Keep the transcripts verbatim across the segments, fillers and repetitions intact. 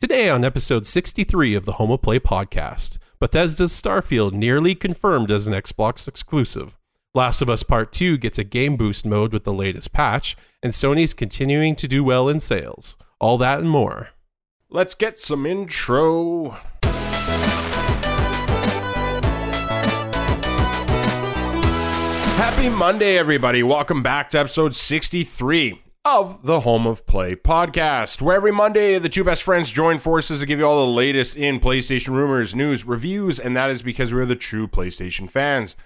Today on episode sixty-three of the Home of Play podcast, Bethesda's Starfield nearly confirmed as an Xbox exclusive. Last of Us Part two gets a game boost mode with the latest patch, and Sony's continuing to do well in sales. All that and more. Let's get some intro. Happy Monday, everybody. Welcome back to episode sixty-three of the Home of Play podcast, where every Monday the two best friends join forces to give you all the latest in PlayStation rumors, news, reviews, and that is because we're the true PlayStation fans.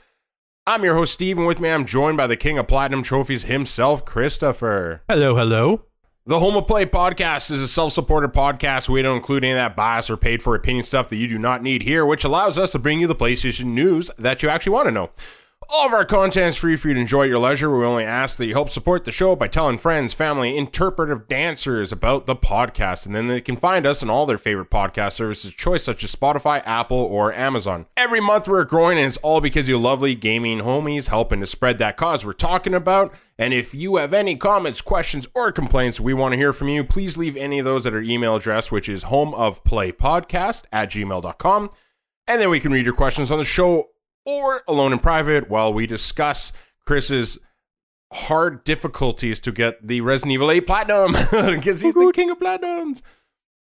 I'm your host, Steve, and with me I'm joined by the king of platinum trophies himself, Christopher. Hello, hello. The Home of Play podcast is a self-supported podcast. We don't include any of that bias or paid for opinion stuff that you do not need here, which allows us to bring you the PlayStation news that you actually want to know. All of our content is free for you to enjoy at your leisure. We only ask that you help support the show by telling friends, family, interpretive dancers about the podcast. And then they can find us on all their favorite podcast services of choice, such as Spotify, Apple, or Amazon. Every month we're growing, and it's all because you lovely gaming homies helping to spread that cause we're talking about. And if you have any comments, questions, or complaints, we want to hear from you. Please leave any of those at our email address, which is homeofplaypodcast at gmail dot com. And then we can read your questions on the show or alone in private while we discuss Chris's hard difficulties to get the Resident Evil eight Platinum, because he's the king of Platinums.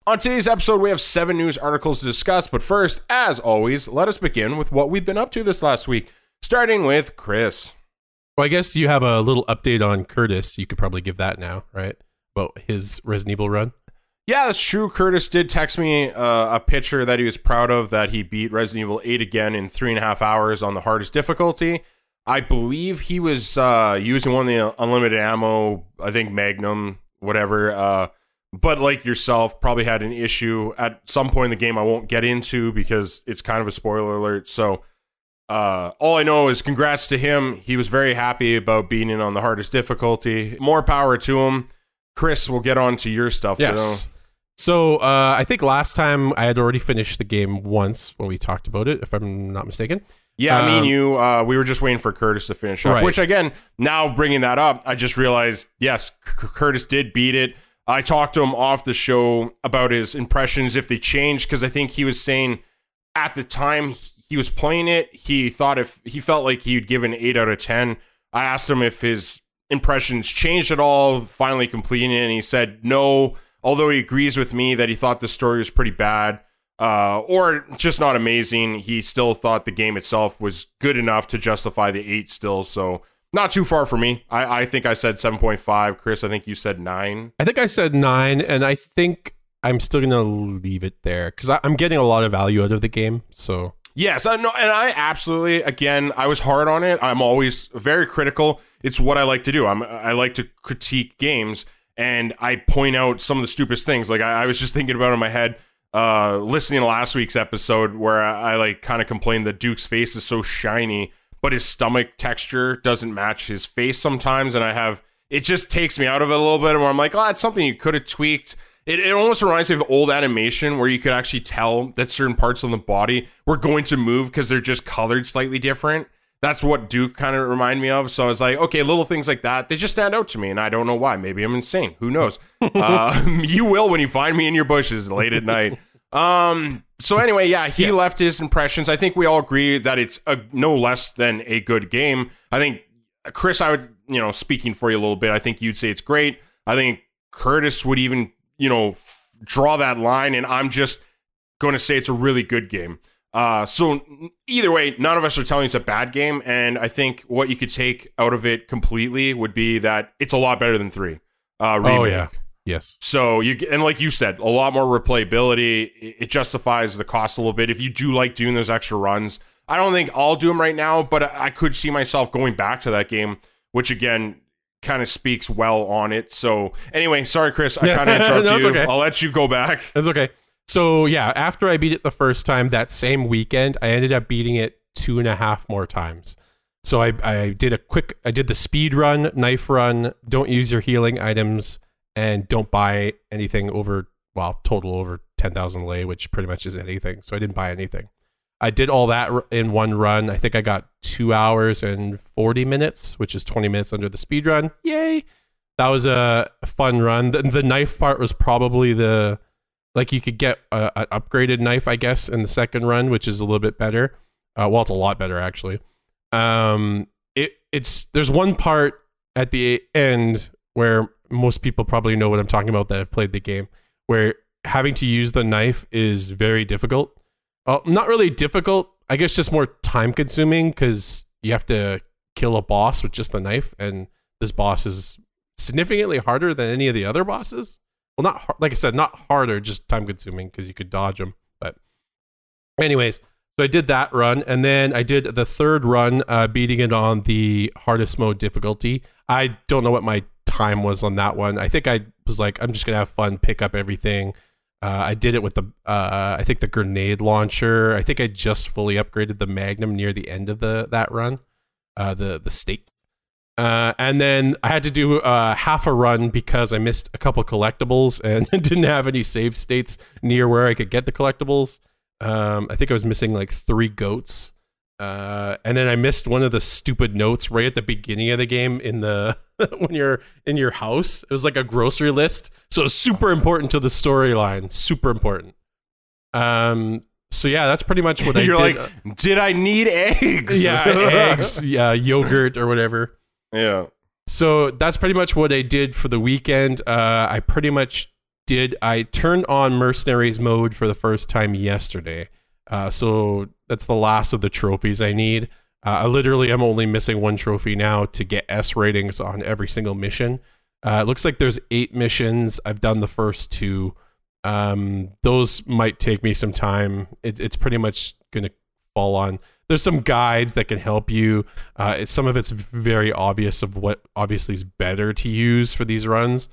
On today's episode, we have seven news articles to discuss, but first, as always, let us begin with what we've been up to this last week, starting with Chris. Well, I guess you have a little update on Curtis. You could probably give that now, right? About his Resident Evil run. Yeah, that's true. Curtis did text me uh, a picture that he was proud of, that he beat Resident Evil eight again in three and a half hours on the hardest difficulty. I believe he was uh, using one of the unlimited ammo, I think Magnum, whatever. Uh, but like yourself, probably had an issue at some point in the game I won't get into because it's kind of a spoiler alert. So uh, all I know is congrats to him. He was very happy about beating it on the hardest difficulty. More power to him. Chris, we'll get on to your stuff. Yes. Though. So uh, I think last time I had already finished the game once when we talked about it, if I'm not mistaken. Yeah, um, I mean, you, uh, we were just waiting for Curtis to finish up, right. Which again, now bringing that up, I just realized, yes, C- Curtis did beat it. I talked to him off the show about his impressions, if they changed, because I think he was saying at the time he was playing it, he thought if he felt like he'd give an eight out of ten. I asked him if his impressions changed at all, finally completing it, and he said no. Although he agrees with me that he thought the story was pretty bad uh, or just not amazing, he still thought the game itself was good enough to justify the eight still. So not too far for me. I, I think I said seven point five. Chris, I think you said nine. I think I said nine, and I think I'm still going to leave it there because I'm getting a lot of value out of the game. So yes, I know, and I absolutely, again, I was hard on it. I'm always very critical. It's what I like to do. I'm, I like to critique games. And I point out some of the stupidest things. Like I, I was just thinking about it in my head, uh, listening to last week's episode where I, I like kind of complained that Duke's face is so shiny, but his stomach texture doesn't match his face sometimes. And I have, it just takes me out of it a little bit. And where I'm like, oh, that's something you could have tweaked. It, it almost reminds me of old animation where you could actually tell that certain parts of the body were going to move because they're just colored slightly different. That's what Duke kind of reminded me of. So I was like, okay, little things like that, they just stand out to me. And I don't know why. Maybe I'm insane. Who knows? uh, you will when you find me in your bushes late at night. Um, so anyway, yeah, he yeah. left his impressions. I think we all agree that it's a, no less than a good game. I think, Chris, I would, you know, speaking for you a little bit, I think you'd say it's great. I think Curtis would even, you know, f- draw that line. And I'm just going to say it's a really good game. Uh, so either way, none of us are telling you it's a bad game. And I think what you could take out of it completely would be that it's a lot better than three. Uh, remake. Oh, yeah. Yes. So you, and like you said, a lot more replayability. It justifies the cost a little bit. If you do like doing those extra runs, I don't think I'll do them right now, but I could see myself going back to that game, which again, kind of speaks well on it. So anyway, sorry, Chris, I yeah. kind of interrupted no, you. Okay. I'll let you go back. That's okay. So, yeah, after I beat it the first time, that same weekend, I ended up beating it two and a half more times. So I, I did a quick, I did the speed run, knife run, don't use your healing items, and don't buy anything over, well, total over ten thousand lei, which pretty much is anything. So I didn't buy anything. I did all that in one run. I think I got two hours and forty minutes, which is twenty minutes under the speed run. Yay! That was a fun run. The, the knife part was probably the Like, you could get a, an upgraded knife, I guess, in the second run, which is a little bit better. Uh, well, it's a lot better, actually. Um, it it's there's one part at the end where most people probably know what I'm talking about that have played the game, where having to use the knife is very difficult. Uh, not really difficult, I guess, just more time consuming, because you have to kill a boss with just the knife, and this boss is significantly harder than any of the other bosses. Well, not like I said, not harder, just time consuming because you could dodge them. But anyways, so I did that run, and then I did the third run, uh, beating it on the hardest mode difficulty. I don't know what my time was on that one. I think I was like, I'm just gonna have fun, pick up everything. Uh, I did it with the, uh, I think the grenade launcher. I think I just fully upgraded the Magnum near the end of the that run, uh, the the stake. Uh, and then I had to do uh, half a run because I missed a couple collectibles and didn't have any save states near where I could get the collectibles. Um, I think I was missing like three goats. Uh, and then I missed one of the stupid notes right at the beginning of the game in the when you're in your house. It was like a grocery list. So it was super important to the storyline. Super important. Um, so yeah, that's pretty much what I did. You're like, did I need eggs? Yeah, eggs, yeah, yogurt or whatever. Yeah. So that's pretty much what I did for the weekend. Uh, I pretty much did. I turned on Mercenaries mode for the first time yesterday. Uh, so that's the last of the trophies I need. Uh, I literally am only missing one trophy now to get S ratings on every single mission. Uh, it looks like there's eight missions. I've done the first two. Um, those might take me some time. It, it's pretty much going to fall on. There's some guides that can help you. Uh, it's, some of it's very obvious of what obviously is better to use for these runs,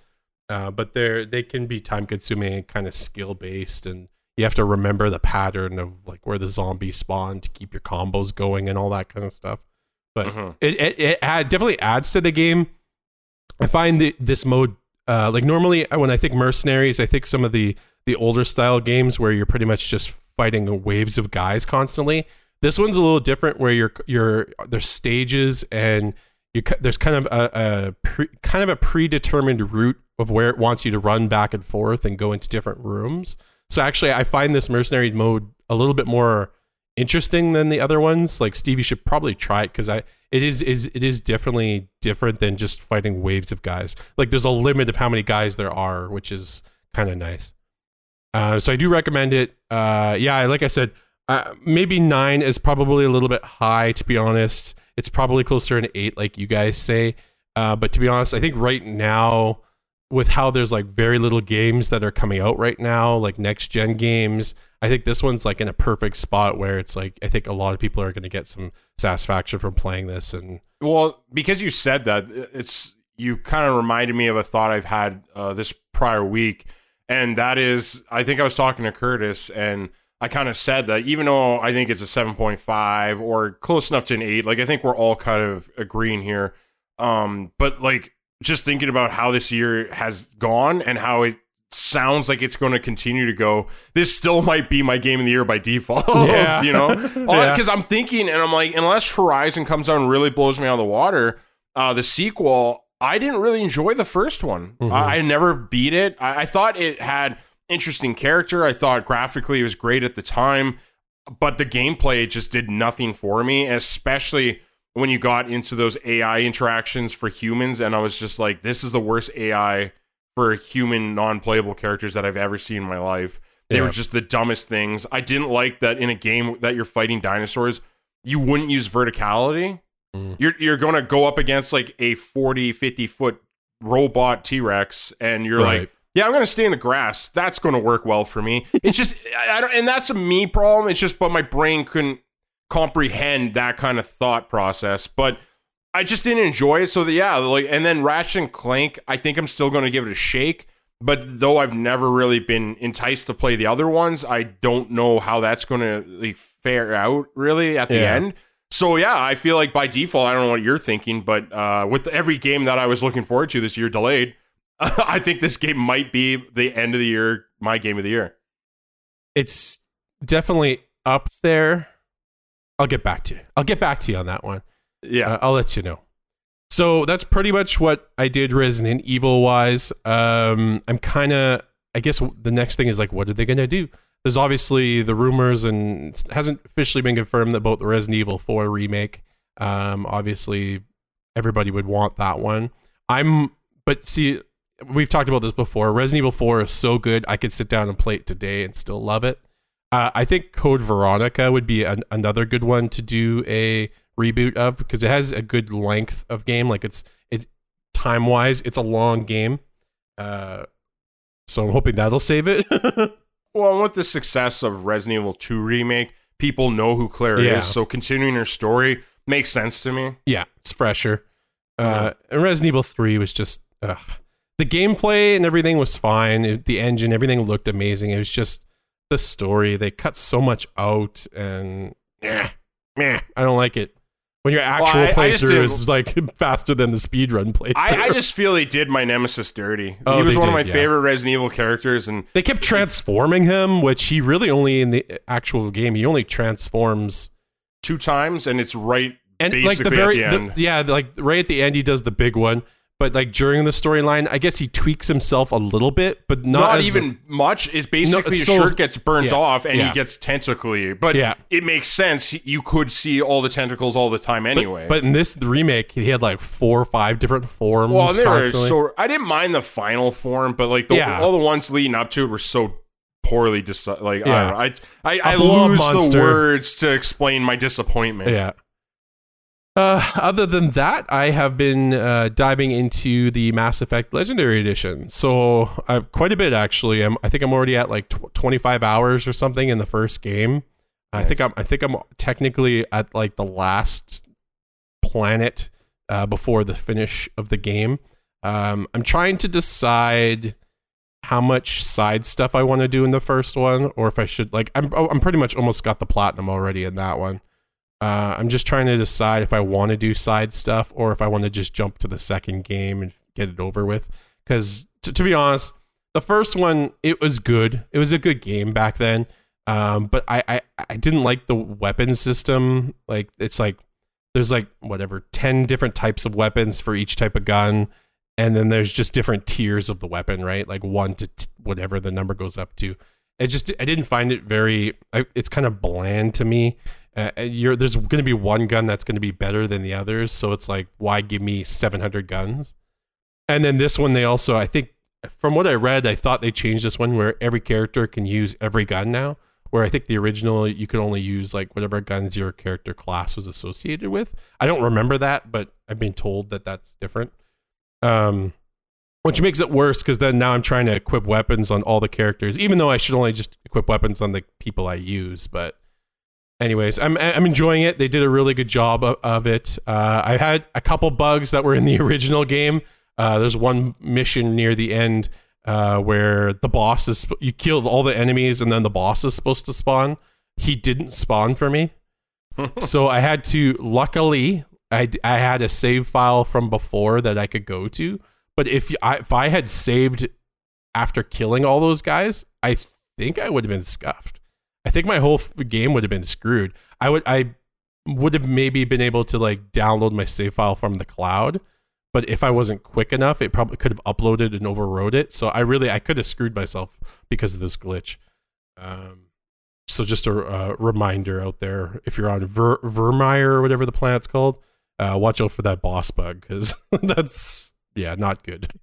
uh, but they're they can be time consuming and kind of skill based, and you have to remember the pattern of like where the zombies spawn to keep your combos going and all that kind of stuff. But mm-hmm. it it, it add, definitely adds to the game. I find the, this mode uh, like normally when I think mercenaries, I think some of the the older style games where you're pretty much just fighting waves of guys constantly. This one's a little different, where you're you're there's stages and you there's kind of a, a pre, kind of a predetermined route of where it wants you to run back and forth and go into different rooms. So actually, I find this mercenary mode a little bit more interesting than the other ones. Like, Steve, you should probably try it because I it is is it is definitely different than just fighting waves of guys. Like, there's a limit of how many guys there are, which is kind of nice. Uh, so I do recommend it. Uh, yeah, like I said. Uh, maybe nine is probably a little bit high, to be honest. It's probably closer to eight, like you guys say. Uh, but to be honest, I think right now, with how there's like very little games that are coming out right now, like next gen games, I think this one's like in a perfect spot where it's like, I think a lot of people are going to get some satisfaction from playing this. And well, because you said that, it's you kind of reminded me of a thought I've had uh, this prior week, and that is, I think I was talking to Curtis and I kind of said that even though I think it's a seven point five or close enough to an eight, like I think we're all kind of agreeing here. Um, but like just thinking about how this year has gone and how it sounds like it's going to continue to go, this still might be my game of the year by default, yeah. you know, because yeah. I'm thinking and I'm like, unless Horizon comes out and really blows me out of the water, uh, the sequel, I didn't really enjoy the first one. Mm-hmm. I, I never beat it. I, I thought it had interesting character. I thought graphically it was great at the time, but the gameplay just did nothing for me, especially when you got into those A I interactions for humans. And I was just like, this is the worst A I for human non-playable characters that I've ever seen in my life. They yeah. were just the dumbest things. I didn't like that in a game that you're fighting dinosaurs, you wouldn't use verticality. Mm. You're, you're going to go up against like a forty, fifty foot robot T-Rex and you're right. like, yeah, I'm going to stay in the grass. That's going to work well for me. It's just, I, I don't, and that's a me problem. It's just, but my brain couldn't comprehend that kind of thought process. But I just didn't enjoy it. So that, yeah, like, and then Ratchet and Clank, I think I'm still going to give it a shake. But though I've never really been enticed to play the other ones, I don't know how that's going to like fare out really at the yeah. end. So yeah, I feel like by default, I don't know what you're thinking, but uh, with every game that I was looking forward to this year delayed, I think this game might be the end of the year, my game of the year. It's definitely up there. I'll get back to you. I'll get back to you on that one. Yeah. Uh, I'll let you know. So that's pretty much what I did Resident Evil wise. Um, I'm kind of I guess the next thing is like, what are they going to do? There's obviously the rumors, and it hasn't officially been confirmed about the Resident Evil four remake. Um, obviously, everybody would want that one. I'm, but see, we've talked about this before. Resident Evil four is so good, I could sit down and play it today and still love it. Uh, I think Code Veronica would be an, another good one to do a reboot of, because it has a good length of game. Like it's it time wise, it's a long game. Uh, so I'm hoping that'll save it. Well, with the success of Resident Evil two Remake, people know who Claire yeah. is, so continuing her story makes sense to me. Yeah, it's fresher. Uh, yeah. And Resident Evil three was just... Uh, the gameplay and everything was fine. It, the engine, everything looked amazing. It was just the story. They cut so much out, and... Eh, meh, I don't like it. When your actual well, I, playthrough I is like faster than the speedrun playthrough. I, I just feel they did my nemesis dirty. Oh, he was one did, of my yeah. favorite Resident Evil characters, and they kept transforming him, which he really only in the actual game he only transforms two times, and it's right and basically like the very at the end. The, yeah, like right at the end he does the big one, but like during the storyline, I guess he tweaks himself a little bit, but not, not as, even much. It's basically no, it's his so, shirt gets burnt yeah, off, and yeah. he gets tentacly. But yeah. it makes sense. You could see all the tentacles all the time anyway. But, but in this remake, he had like four or five different forms. Well, they were so I didn't mind the final form, but like the, yeah. all the ones leading up to it were so poorly decided. Like yeah. I, I, I, I lose monster. the words to explain my disappointment. Yeah. Uh, other than that, I have been uh, diving into the Mass Effect Legendary Edition. So uh, quite a bit, actually. I'm, I think I'm already at like tw- twenty-five hours or something in the first game. Nice. I think I'm. I think I'm technically at like the last planet uh, before the finish of the game. Um, I'm trying to decide how much side stuff I want to do in the first one, or if I should like. I'm. I'm pretty much almost got the platinum already in that one. Uh, I'm just trying to decide if I want to do side stuff or if I want to just jump to the second game and get it over with. Because t- to be honest, the first one, it was good. It was a good game back then. Um, but I, I, I didn't like the weapon system. Like it's like there's like whatever, ten different types of weapons for each type of gun. And then there's just different tiers of the weapon, right? Like one to t- whatever the number goes up to. It just I didn't find it very. I, it's kind of bland to me. Uh, you're, there's going to be one gun that's going to be better than the others, so it's like, why give me seven hundred guns? And then this one, they also, I think, from what I read, I thought they changed this one where every character can use every gun now. Where I think the original, you could only use like whatever guns your character class was associated with. I don't remember that, but I've been told that that's different. Um, which makes it worse because then now I'm trying to equip weapons on all the characters, even though I should only just equip weapons on the people I use, but. Anyways, I'm I'm enjoying it. They did a really good job of, of it. Uh, I had a couple bugs that were in the original game. Uh, there's one mission near the end uh, where the boss is... You killed all the enemies and then the boss is supposed to spawn. He didn't spawn for me. So I had to... Luckily, I, I had a save file from before that I could go to. But if I, if I had saved after killing all those guys, I think I would have been scuffed. I think my whole game would have been screwed. I would I would have maybe been able to like download my save file from the cloud, but if I wasn't quick enough, it probably could have uploaded and overrode it. So I really I could have screwed myself because of this glitch. Um, so just a uh, reminder out there: if you're on Ver- Vermeer or whatever the planet's called, uh, watch out for that boss bug because that's yeah not good.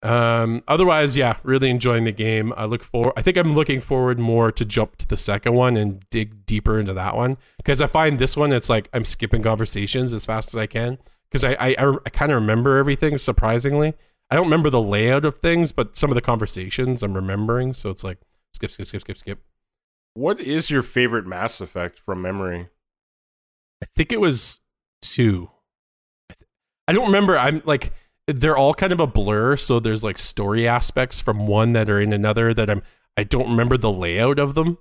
Um, otherwise, yeah, really enjoying the game. I look for, I think I'm looking forward more to jump to the second one and dig deeper into that one. Cause I find this one, it's like, I'm skipping conversations as fast as I can. Cause I, I, I, I kind of remember everything surprisingly. I don't remember the layout of things, but some of the conversations I'm remembering. So it's like skip, skip, skip, skip, skip. What is your favorite Mass Effect from memory? I think it was two. I, th- I don't remember. I'm like, they're all kind of a blur. So there's like story aspects from one that are in another that I'm, I don't remember the layout of them.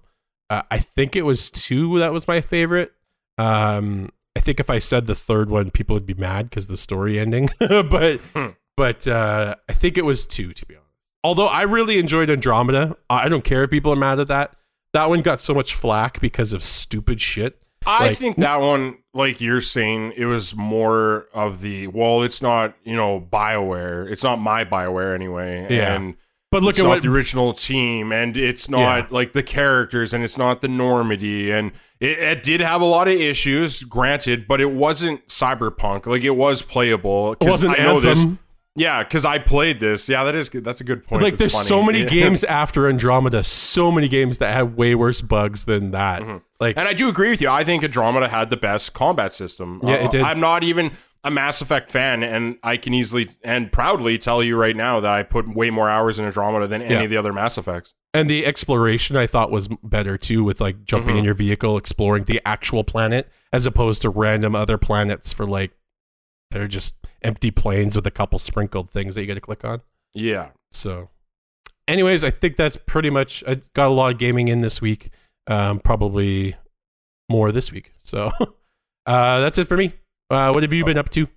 Uh, I think it was two. That was my favorite. Um, I think if I said the third one, people would be mad because the story ending, but, hmm. but uh, I think it was two to be honest. Although I really enjoyed Andromeda. I don't care if people are mad at that. That one got so much flack because of stupid shit. I like, think that one, like you're saying, it was more of the, well, it's not, you know, BioWare. It's not my BioWare anyway. Yeah. And But look it's at not what the original team, and it's not yeah. like the characters, and it's not the normity, and it, it did have a lot of issues, granted, but it wasn't Cyberpunk. Like it was playable. It wasn't I know Anthem. This. Yeah, because I played this. Yeah, that is good. That's a good point. Like that's there's funny. so many games after Andromeda, so many games that had way worse bugs than that. Mm-hmm. Like, and I do agree with you. I think Andromeda had the best combat system. Yeah, uh, it did. I'm not even a Mass Effect fan, and I can easily and proudly tell you right now that I put way more hours in Andromeda than any yeah. of the other Mass Effects. And the exploration I thought was better too, with like jumping mm-hmm. in your vehicle, exploring the actual planet, as opposed to random other planets for like they're just empty plains with a couple sprinkled things that you got to click on. Yeah. So, anyways, I think that's pretty much. I got a lot of gaming in this week, um, probably more this week. So uh, that's it for me. Uh, what have you been up to?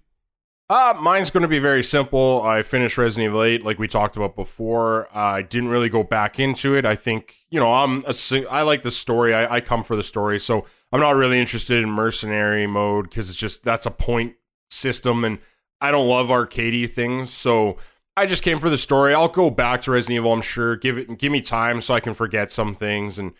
Uh, mine's going to be very simple. I finished Resident Evil eight, like we talked about before. Uh, I didn't really go back into it. I think, you know, I'm a, I like the story. I, I come for the story. So I'm not really interested in mercenary mode because it's just, that's a point system. And I don't love arcadey things. So I just came for the story. I'll go back to Resident Evil, I'm sure. Give it, give me time so I can forget some things and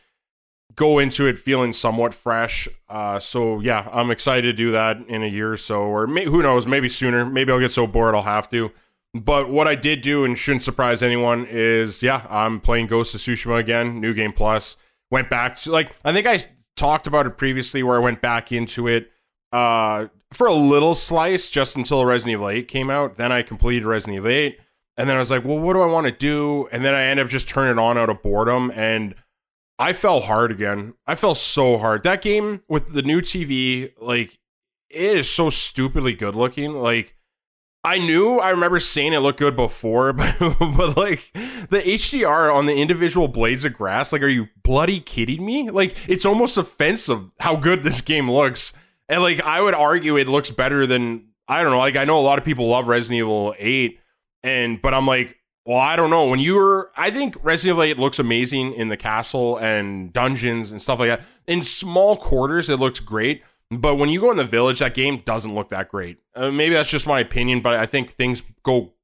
go into it feeling somewhat fresh. Uh, so yeah, I'm excited to do that in a year or so, or may, who knows, maybe sooner. Maybe I'll get so bored I'll have to. But what I did do, and shouldn't surprise anyone, is yeah, I'm playing Ghost of Tsushima again, New Game Plus. Went back to, like, I think I talked about it previously where I went back into it uh, for a little slice just until Resident Evil eight came out. Then I completed Resident Evil eight, and then I was like, well, what do I want to do? And then I ended up just turning it on out of boredom, and I fell hard again. I fell so hard. That game with the new T V, like, it is so stupidly good looking. Like, I knew, I remember saying it looked good before, but, but like, the H D R on the individual blades of grass, like, are you bloody kidding me? Like, it's almost offensive how good this game looks. And, like, I would argue it looks better than, I don't know, like, I know a lot of people love Resident Evil eight, and but I'm like, well, I don't know. When you were, I think Resident Evil eight looks amazing in the castle and dungeons and stuff like that. In small quarters, it looks great. But when you go in the village, that game doesn't look that great. Uh, maybe that's just my opinion, but I think things go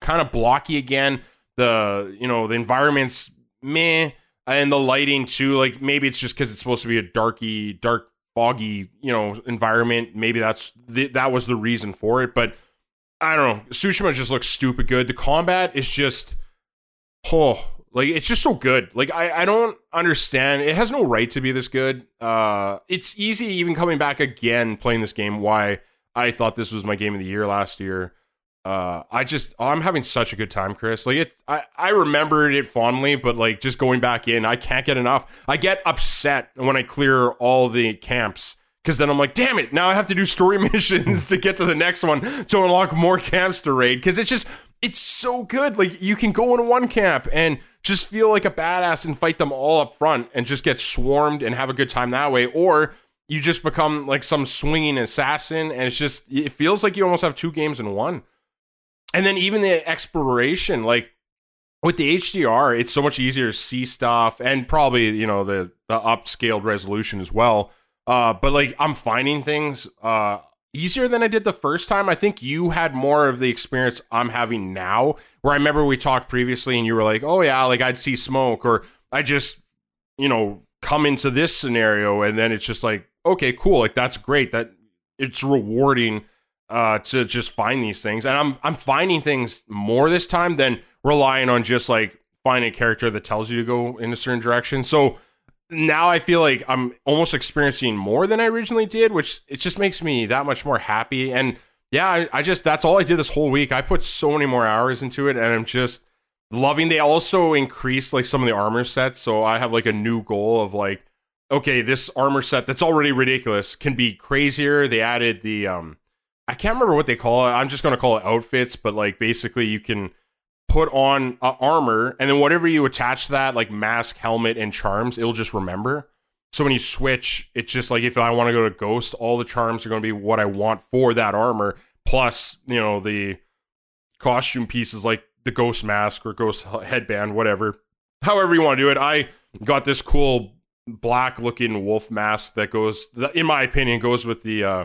kind of blocky again. The, you know, the environment's meh, and the lighting too. Like, maybe it's just because it's supposed to be a darky, dark, foggy, you know, environment. Maybe that's the, that was the reason for it. But I don't know. Tsushima just looks stupid good. The combat is just, oh, like, it's just so good. Like, I, I don't understand. It has no right to be this good. Uh, it's easy, even coming back again, playing this game, why I thought this was my game of the year last year. Uh, I just, oh, I'm having such a good time, Chris. Like, it, I, I remembered it fondly, but, like, just going back in, I can't get enough. I get upset when I clear all the camps, because then I'm like, damn it, now I have to do story missions to get to the next one to unlock more camps to raid. Because it's just, it's so good. Like, you can go in one camp and just feel like a badass and fight them all up front and just get swarmed and have a good time that way. Or you just become like some swinging assassin, and it's just, it feels like you almost have two games in one. And then even the exploration, like, with the H D R, it's so much easier to see stuff, and probably, you know, the, the upscaled resolution as well. Uh, but, like, I'm finding things uh, easier than I did the first time. I think you had more of the experience I'm having now, where I remember we talked previously and you were like, oh, yeah, like, I'd see smoke, or I just, you know, come into this scenario. And then it's just like, OK, cool. Like, that's great. That it's rewarding uh, to just find these things. And I'm I'm finding things more this time than relying on just, like, finding a character that tells you to go in a certain direction. So now I feel like I'm almost experiencing more than I originally did, which it just makes me that much more happy. And yeah, I, I just, that's all I did this whole week. I put so many more hours into it, and I'm just loving. They also increased like some of the armor sets. So I have like a new goal of like, okay, this armor set that's already ridiculous can be crazier. They added the, um, I can't remember what they call it. I'm just going to call it outfits, but like basically you can put on uh, armor, and then whatever you attach to that, like mask, helmet, and charms, it'll just remember. So when you switch, it's just like, if I want to go to Ghost, all the charms are going to be what I want for that armor, plus, you know, the costume pieces like the Ghost mask or Ghost headband, whatever, however you want to do it. I got this cool black looking wolf mask that goes, in my opinion, goes with the uh,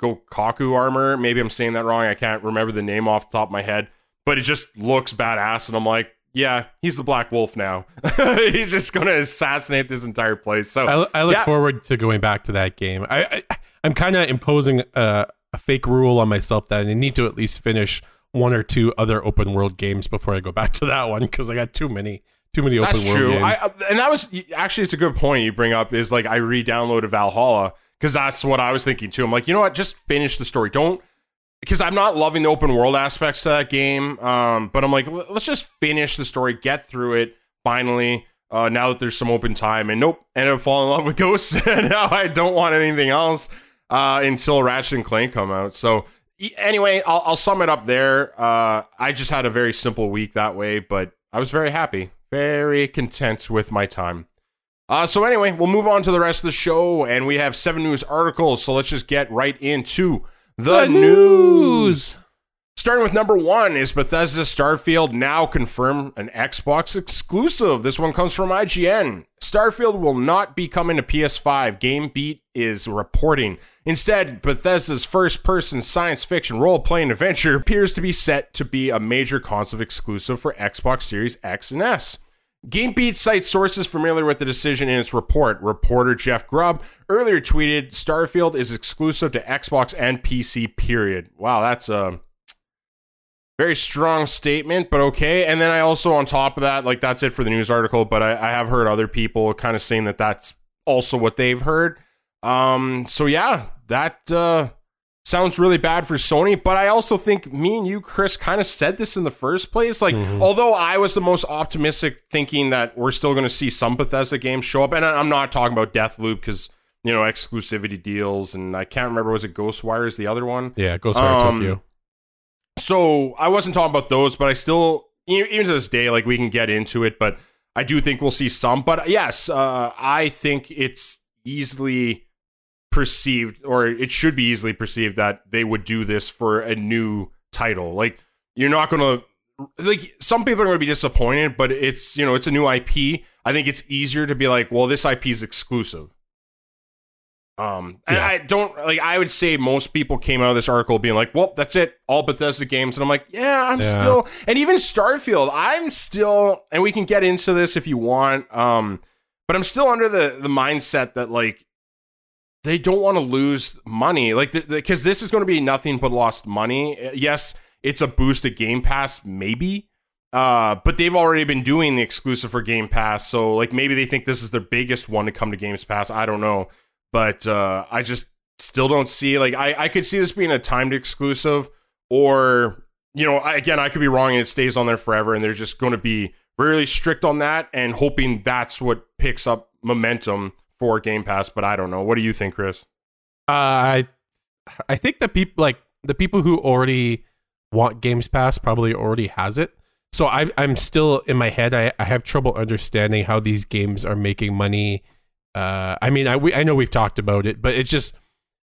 Gokaku armor. Maybe I'm saying that wrong. I can't remember the name off the top of my head. But it just looks badass, and I'm like, yeah, he's the Black Wolf now. He's just going to assassinate this entire place. So I, I look yeah. forward to going back to that game. I, I, I'm kind of imposing a, a fake rule on myself that I need to at least finish one or two other open world games before I go back to that one, because I got too many. Too many open That's world true. games. I, and that was actually, it's a good point you bring up, is like I re-downloaded Valhalla, because that's what I was thinking too. I'm like, you know what? Just finish the story. Don't, because I'm not loving the open world aspects to that game. Um, but I'm like, let's just finish the story, get through it finally. Uh, now that there's some open time, and nope, ended up falling in love with Ghosts. And now I don't want anything else uh, until Ratchet and Clank come out. So anyway, I'll, I'll sum it up there. Uh, I just had a very simple week that way, but I was very happy. Very content with my time. Uh, so anyway, we'll move on to the rest of the show, and we have seven news articles, so let's just get right into the, the news. news. Starting with number one is Bethesda Starfield now confirmed an Xbox exclusive. This one comes from I G N. Starfield will not be coming to P S five, GameBeat is reporting. Instead, Bethesda's first-person science fiction role-playing adventure appears to be set to be a major console exclusive for Xbox Series X and S. GameBeat cites sources familiar with the decision in its report. Reporter Jeff Grubb earlier tweeted, Starfield is exclusive to Xbox and P C, period. Wow, that's a very strong statement, but okay. And then I also, on top of that, like that's it for the news article, but I, I have heard other people kind of saying that that's also what they've heard. Um, so yeah, that uh, sounds really bad for Sony, but I also think me and you, Chris, kind of said this in the first place. Like, mm-hmm. although I was the most optimistic, thinking that we're still going to see some Bethesda games show up, and I'm not talking about Deathloop because, you know, exclusivity deals, and I can't remember, was it Ghostwire is the other one? Yeah, Ghostwire um, Tokyo. So I wasn't talking about those, but I still, even to this day, like we can get into it, but I do think we'll see some. But yes, uh, I think it's easily perceived, or it should be easily perceived, that they would do this for a new title. Like, you're not going to, like, some people are going to be disappointed, but it's, you know, it's a new I P. I think it's easier to be like, well, this I P is exclusive. Um, and yeah. I don't, like, I would say most people came out of this article being like, well, that's it, all Bethesda games. And I'm like, yeah, I'm yeah. still, and even Starfield, I'm still, and we can get into this if you want. Um, but I'm still under the, the mindset that, like, they don't want to lose money, like, because this is going to be nothing but lost money. Yes, it's a boost to Game Pass, maybe, uh, but they've already been doing the exclusive for Game Pass, so like maybe they think this is their biggest one to come to Game Pass. I don't know, but uh, I just still don't see, like, I, I could see this being a timed exclusive, or, you know, I, again, I could be wrong and it stays on there forever, and they're just going to be really strict on that and hoping that's what picks up momentum for Game Pass. But I don't know. What do you think, Chris? Uh, I I think the people like the people who already want Game Pass probably already has it. So I, I'm still in my head. I, I have trouble understanding how these games are making money. Uh, I mean, I we, I know we've talked about it, but it's just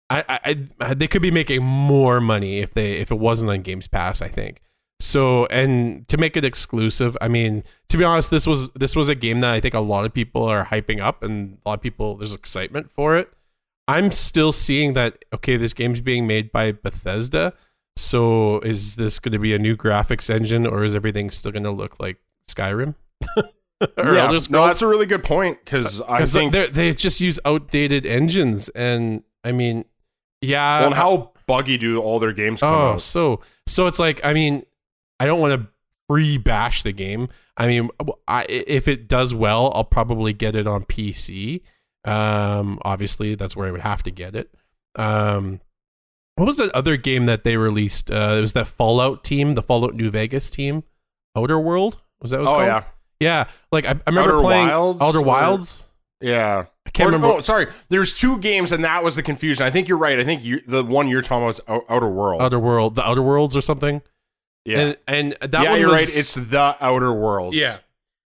I, I I they could be making more money if they if it wasn't on Game Pass, I think. So, and to make it exclusive, I mean, to be honest, this was this was a game that I think a lot of people are hyping up, and a lot of people, there's excitement for it. I'm still seeing that, okay, this game's being made by Bethesda, so is this going to be a new graphics engine, or is everything still going to look like Skyrim? Or yeah, no, that's a really good point, because I think they just use outdated engines, and I mean, yeah. Well, and how buggy do all their games come out? Oh, so so it's like, I mean, I don't want to pre-bash the game. I mean, I, if it does well, I'll probably get it on P C. Um, obviously, that's where I would have to get it. Um, what was that other game that they released? Uh, it was that Fallout team, the Fallout New Vegas team. Outer World? Was that what it was oh, called? yeah. Yeah. Like, I, I remember Outer playing Wilds Outer Wilds. Or, yeah. I can't or, remember. Oh, sorry. There's two games, and that was the confusion. I think you're right. I think you, the one you're talking about is Outer World. Outer World. The Outer Worlds or something? Yeah, and, and that yeah, one you're was, right. It's The Outer Worlds. Yeah,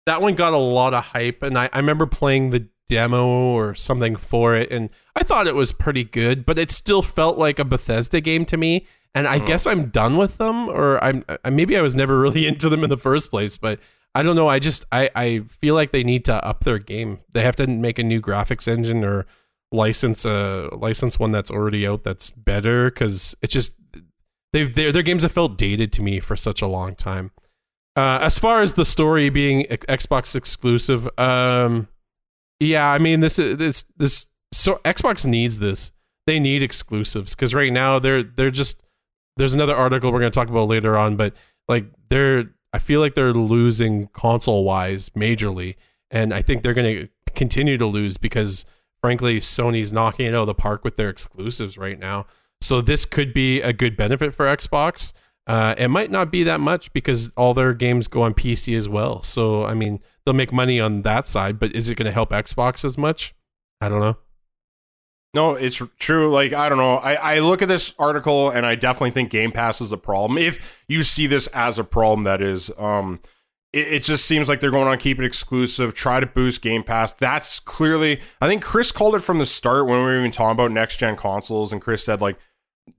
that one got a lot of hype, and I, I remember playing the demo or something for it, and I thought it was pretty good, but it still felt like a Bethesda game to me. And I mm. guess I'm done with them, or I'm I, maybe I was never really into them in the first place. But I don't know. I just I, I feel like they need to up their game. They have to make a new graphics engine or license a license one that's already out that's better, because it just. They've, their, their games have felt dated to me for such a long time. Uh, as far as the story being Xbox exclusive, um, yeah, I mean, this is this this so Xbox needs this. They need exclusives because right now they're they're just there's another article we're going to talk about later on, but like they're I feel like they're losing console wise majorly, and I think they're going to continue to lose because frankly Sony's knocking it out of the park with their exclusives right now. So this could be a good benefit for Xbox. Uh, it might not be that much because all their games go on P C as well. So, I mean, they'll make money on that side, but is it going to help Xbox as much? I don't know. No, it's true. Like, I don't know. I, I look at this article and I definitely think Game Pass is the problem. If you see this as a problem, that is, um, it, it just seems like they're going on keep it exclusive, try to boost Game Pass. That's clearly, I think Chris called it from the start when we were even talking about next gen consoles. And Chris said, like,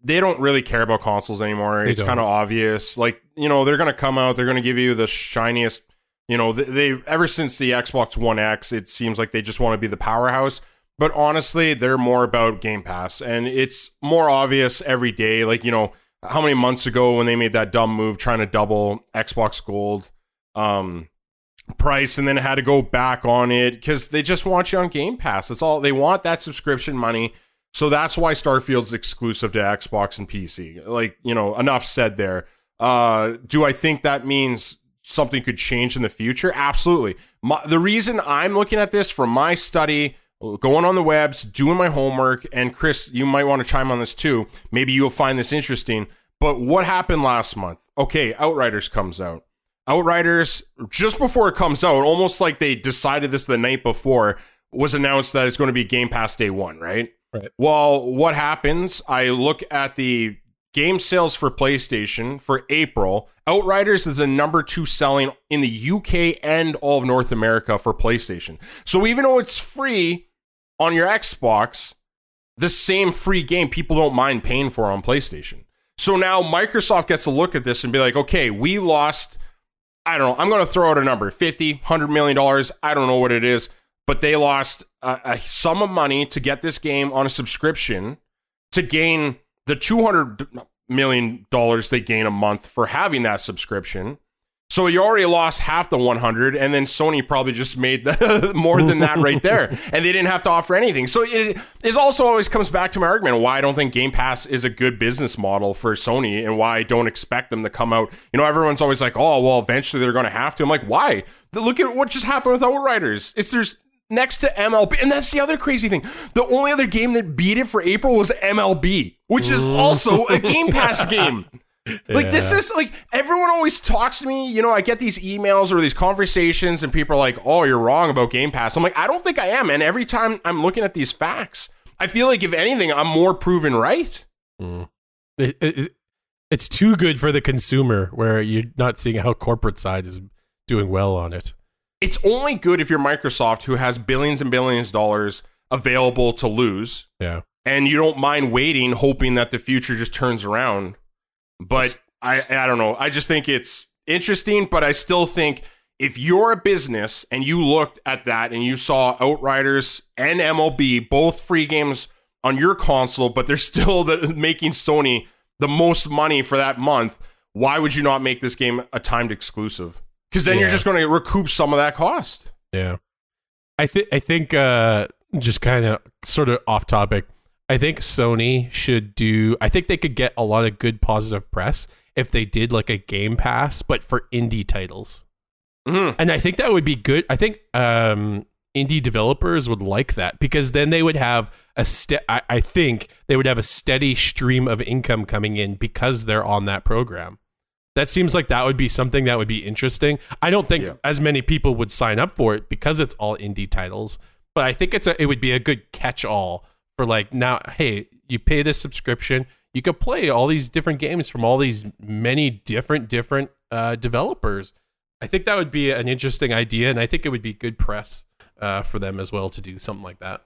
they don't really care about consoles anymore. They it's kind of obvious. Like, you know, they're going to come out. They're going to give you the shiniest, you know, they, they ever since the Xbox One X, it seems like they just want to be the powerhouse. But honestly, they're more about Game Pass. And it's more obvious every day. Like, you know, how many months ago when they made that dumb move trying to double Xbox Gold um, price and then had to go back on it because they just want you on Game Pass. That's all. They want that subscription money. So that's why Starfield's exclusive to Xbox and P C. Like, you know, enough said there. Uh, do I think that means something could change in the future? Absolutely. My, the reason I'm looking at this from my study, going on the webs, doing my homework, and Chris, you might want to chime on this too. Maybe you'll find this interesting. But what happened last month? Okay, Outriders comes out. Outriders, just before it comes out, almost like they decided this the night before, was announced that it's going to be Game Pass day one, right? Right. Well, what happens? I look at the game sales for PlayStation for April. Outriders is the number two selling in the U K and all of North America for PlayStation. So even though it's free on your Xbox, the same free game people don't mind paying for on PlayStation. So now Microsoft gets to look at this and be like, okay, we lost, I don't know, I'm going to throw out a number, fifty, one hundred million dollars. I don't know what it is. But they lost a, a sum of money to get this game on a subscription to gain the two hundred million dollars they gain a month for having that subscription. So you already lost half the one hundred, and then Sony probably just made the, more than that right there. And they didn't have to offer anything. So it, it also always comes back to my argument why I don't think Game Pass is a good business model for Sony and why I don't expect them to come out. You know, everyone's always like, oh, well, eventually they're going to have to. I'm like, why? Look at what just happened with Outriders. It's there's next to M L B. And that's the other crazy thing. The only other game that beat it for April was M L B, which is also a Game Pass game. Like, yeah. This is like, everyone always talks to me. You know, I get these emails or these conversations and people are like, oh, you're wrong about Game Pass. I'm like, I don't think I am. And every time I'm looking at these facts, I feel like if anything, I'm more proven right. Mm. It, it, it's too good for the consumer where you're not seeing how corporate side is doing well on it. It's only good if you're Microsoft, who has billions and billions of dollars available to lose. Yeah. And you don't mind waiting, hoping that the future just turns around. But I, I don't know. I just think it's interesting. But I still think if you're a business and you looked at that and you saw Outriders and M L B, both free games on your console, but they're still the, making Sony the most money for that month, why would you not make this game a timed exclusive? Because then yeah. You're just going to recoup some of that cost. Yeah. I, th- I think uh, just kind of sort of off topic, I think Sony should do, I think they could get a lot of good positive press if they did like a Game Pass, but for indie titles. Mm-hmm. And I think that would be good. I think um, indie developers would like that because then they would have a, ste- I-, I think they would have a steady stream of income coming in because they're on that program. That seems like that would be something that would be interesting. I don't think yeah. as many people would sign up for it because it's all indie titles, but I think it's a, it would be a good catch-all for like, now, hey, you pay this subscription, you could play all these different games from all these many different, different uh, developers. I think that would be an interesting idea, and I think it would be good press uh, for them as well to do something like that.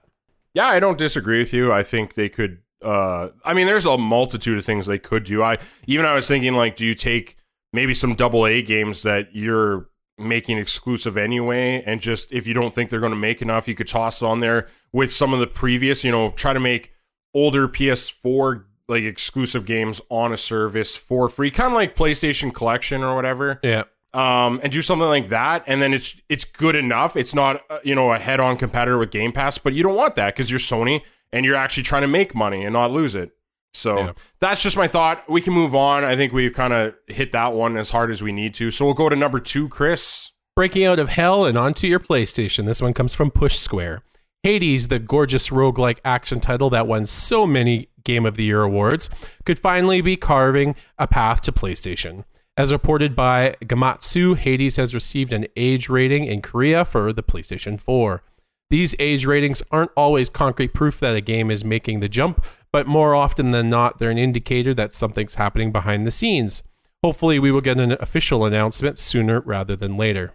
Yeah, I don't disagree with you. I think they could... Uh, I mean, there's a multitude of things they could do. I even I was thinking, like, do you take maybe some double A games that you're making exclusive anyway, and just if you don't think they're going to make enough, you could toss it on there with some of the previous. You know, try to make older P S four like exclusive games on a service for free, kind of like PlayStation Collection or whatever. Yeah. um, and do something like that, and then it's it's good enough. It's not, you know, a head-on competitor with Game Pass, but you don't want that because you're Sony and you're actually trying to make money and not lose it. So yeah. That's just my thought. We can move on. I think we've kind of hit that one as hard as we need to. So we'll go to number two, Chris. Breaking out of hell and onto your PlayStation. This one comes from Push Square. Hades, the gorgeous roguelike action title that won so many Game of the Year awards, could finally be carving a path to PlayStation. As reported by Gamatsu, Hades has received an age rating in Korea for the PlayStation four. These age ratings aren't always concrete proof that a game is making the jump, but more often than not, they're an indicator that something's happening behind the scenes. Hopefully, we will get an official announcement sooner rather than later.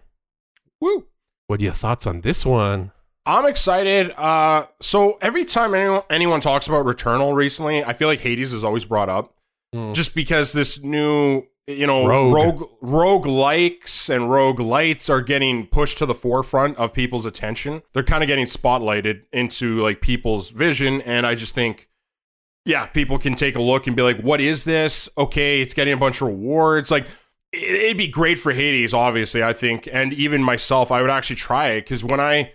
Woo! What are your thoughts on this one? I'm excited. Uh, so every time anyone, anyone talks about Returnal recently, I feel like Hades is always brought up, mm. just because this new... You know, rogue rogue likes and rogue lights are getting pushed to the forefront of people's attention. They're kind of getting spotlighted into like people's vision. And I just think, yeah, people can take a look and be like, what is this? Okay, it's getting a bunch of rewards. Like, it'd be great for Hades, obviously, I think. And even myself, I would actually try it because when I,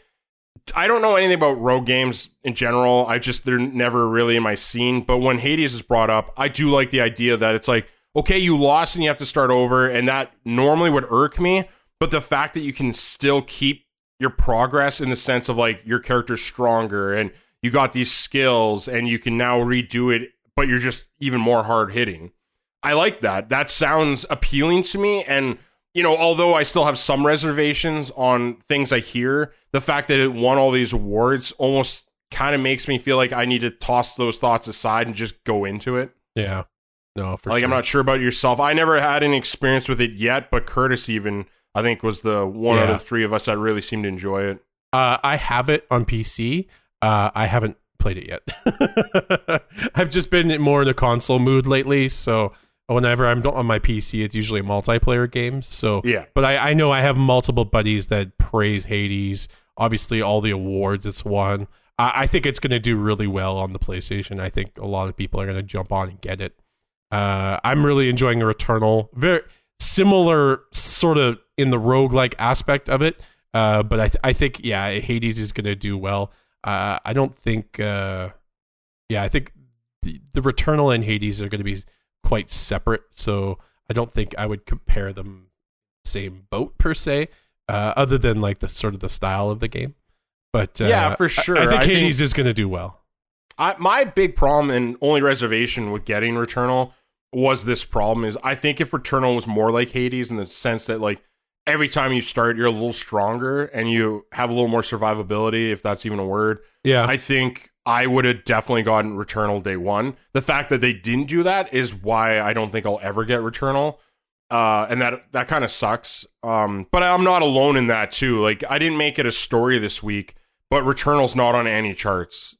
I don't know anything about rogue games in general. I just, they're never really in my scene. But when Hades is brought up, I do like the idea that it's like, okay, you lost and you have to start over, and that normally would irk me, but the fact that you can still keep your progress in the sense of, like, your character's stronger, and you got these skills, and you can now redo it, but you're just even more hard-hitting. I like that. That sounds appealing to me, and, you know, although I still have some reservations on things I hear, the fact that it won all these awards almost kind of makes me feel like I need to toss those thoughts aside and just go into it. Yeah. No, for like, sure. I'm not sure about yourself. I never had any experience with it yet, but Curtis even, I think, was the one yeah. out of the three of us that really seemed to enjoy it. Uh, I have it on P C. Uh, I haven't played it yet. I've just been more in a console mood lately, so whenever I'm on my P C, it's usually a multiplayer game. So, yeah. But I, I know I have multiple buddies that praise Hades. Obviously, all the awards it's won. I, I think it's going to do really well on the PlayStation. I think a lot of people are going to jump on and get it. Uh, I'm really enjoying Returnal. Very similar sort of in the roguelike aspect of it. Uh, but I th- I think, yeah, Hades is going to do well. Uh, I don't think, uh, yeah, I think the, the Returnal and Hades are going to be quite separate. So I don't think I would compare them same boat per se, uh, other than like the sort of the style of the game. But uh, yeah, for sure. I, I think I Hades think- is going to do well. I, my big problem and only reservation with getting Returnal was this problem is I think if Returnal was more like Hades in the sense that like every time you start, you're a little stronger and you have a little more survivability, if that's even a word. Yeah, I think I would have definitely gotten Returnal day one. The fact that they didn't do that is why I don't think I'll ever get Returnal. Uh, and that, that kind of sucks. Um, but I'm not alone in that too. Like I didn't make it a story this week, but Returnal's not on any charts.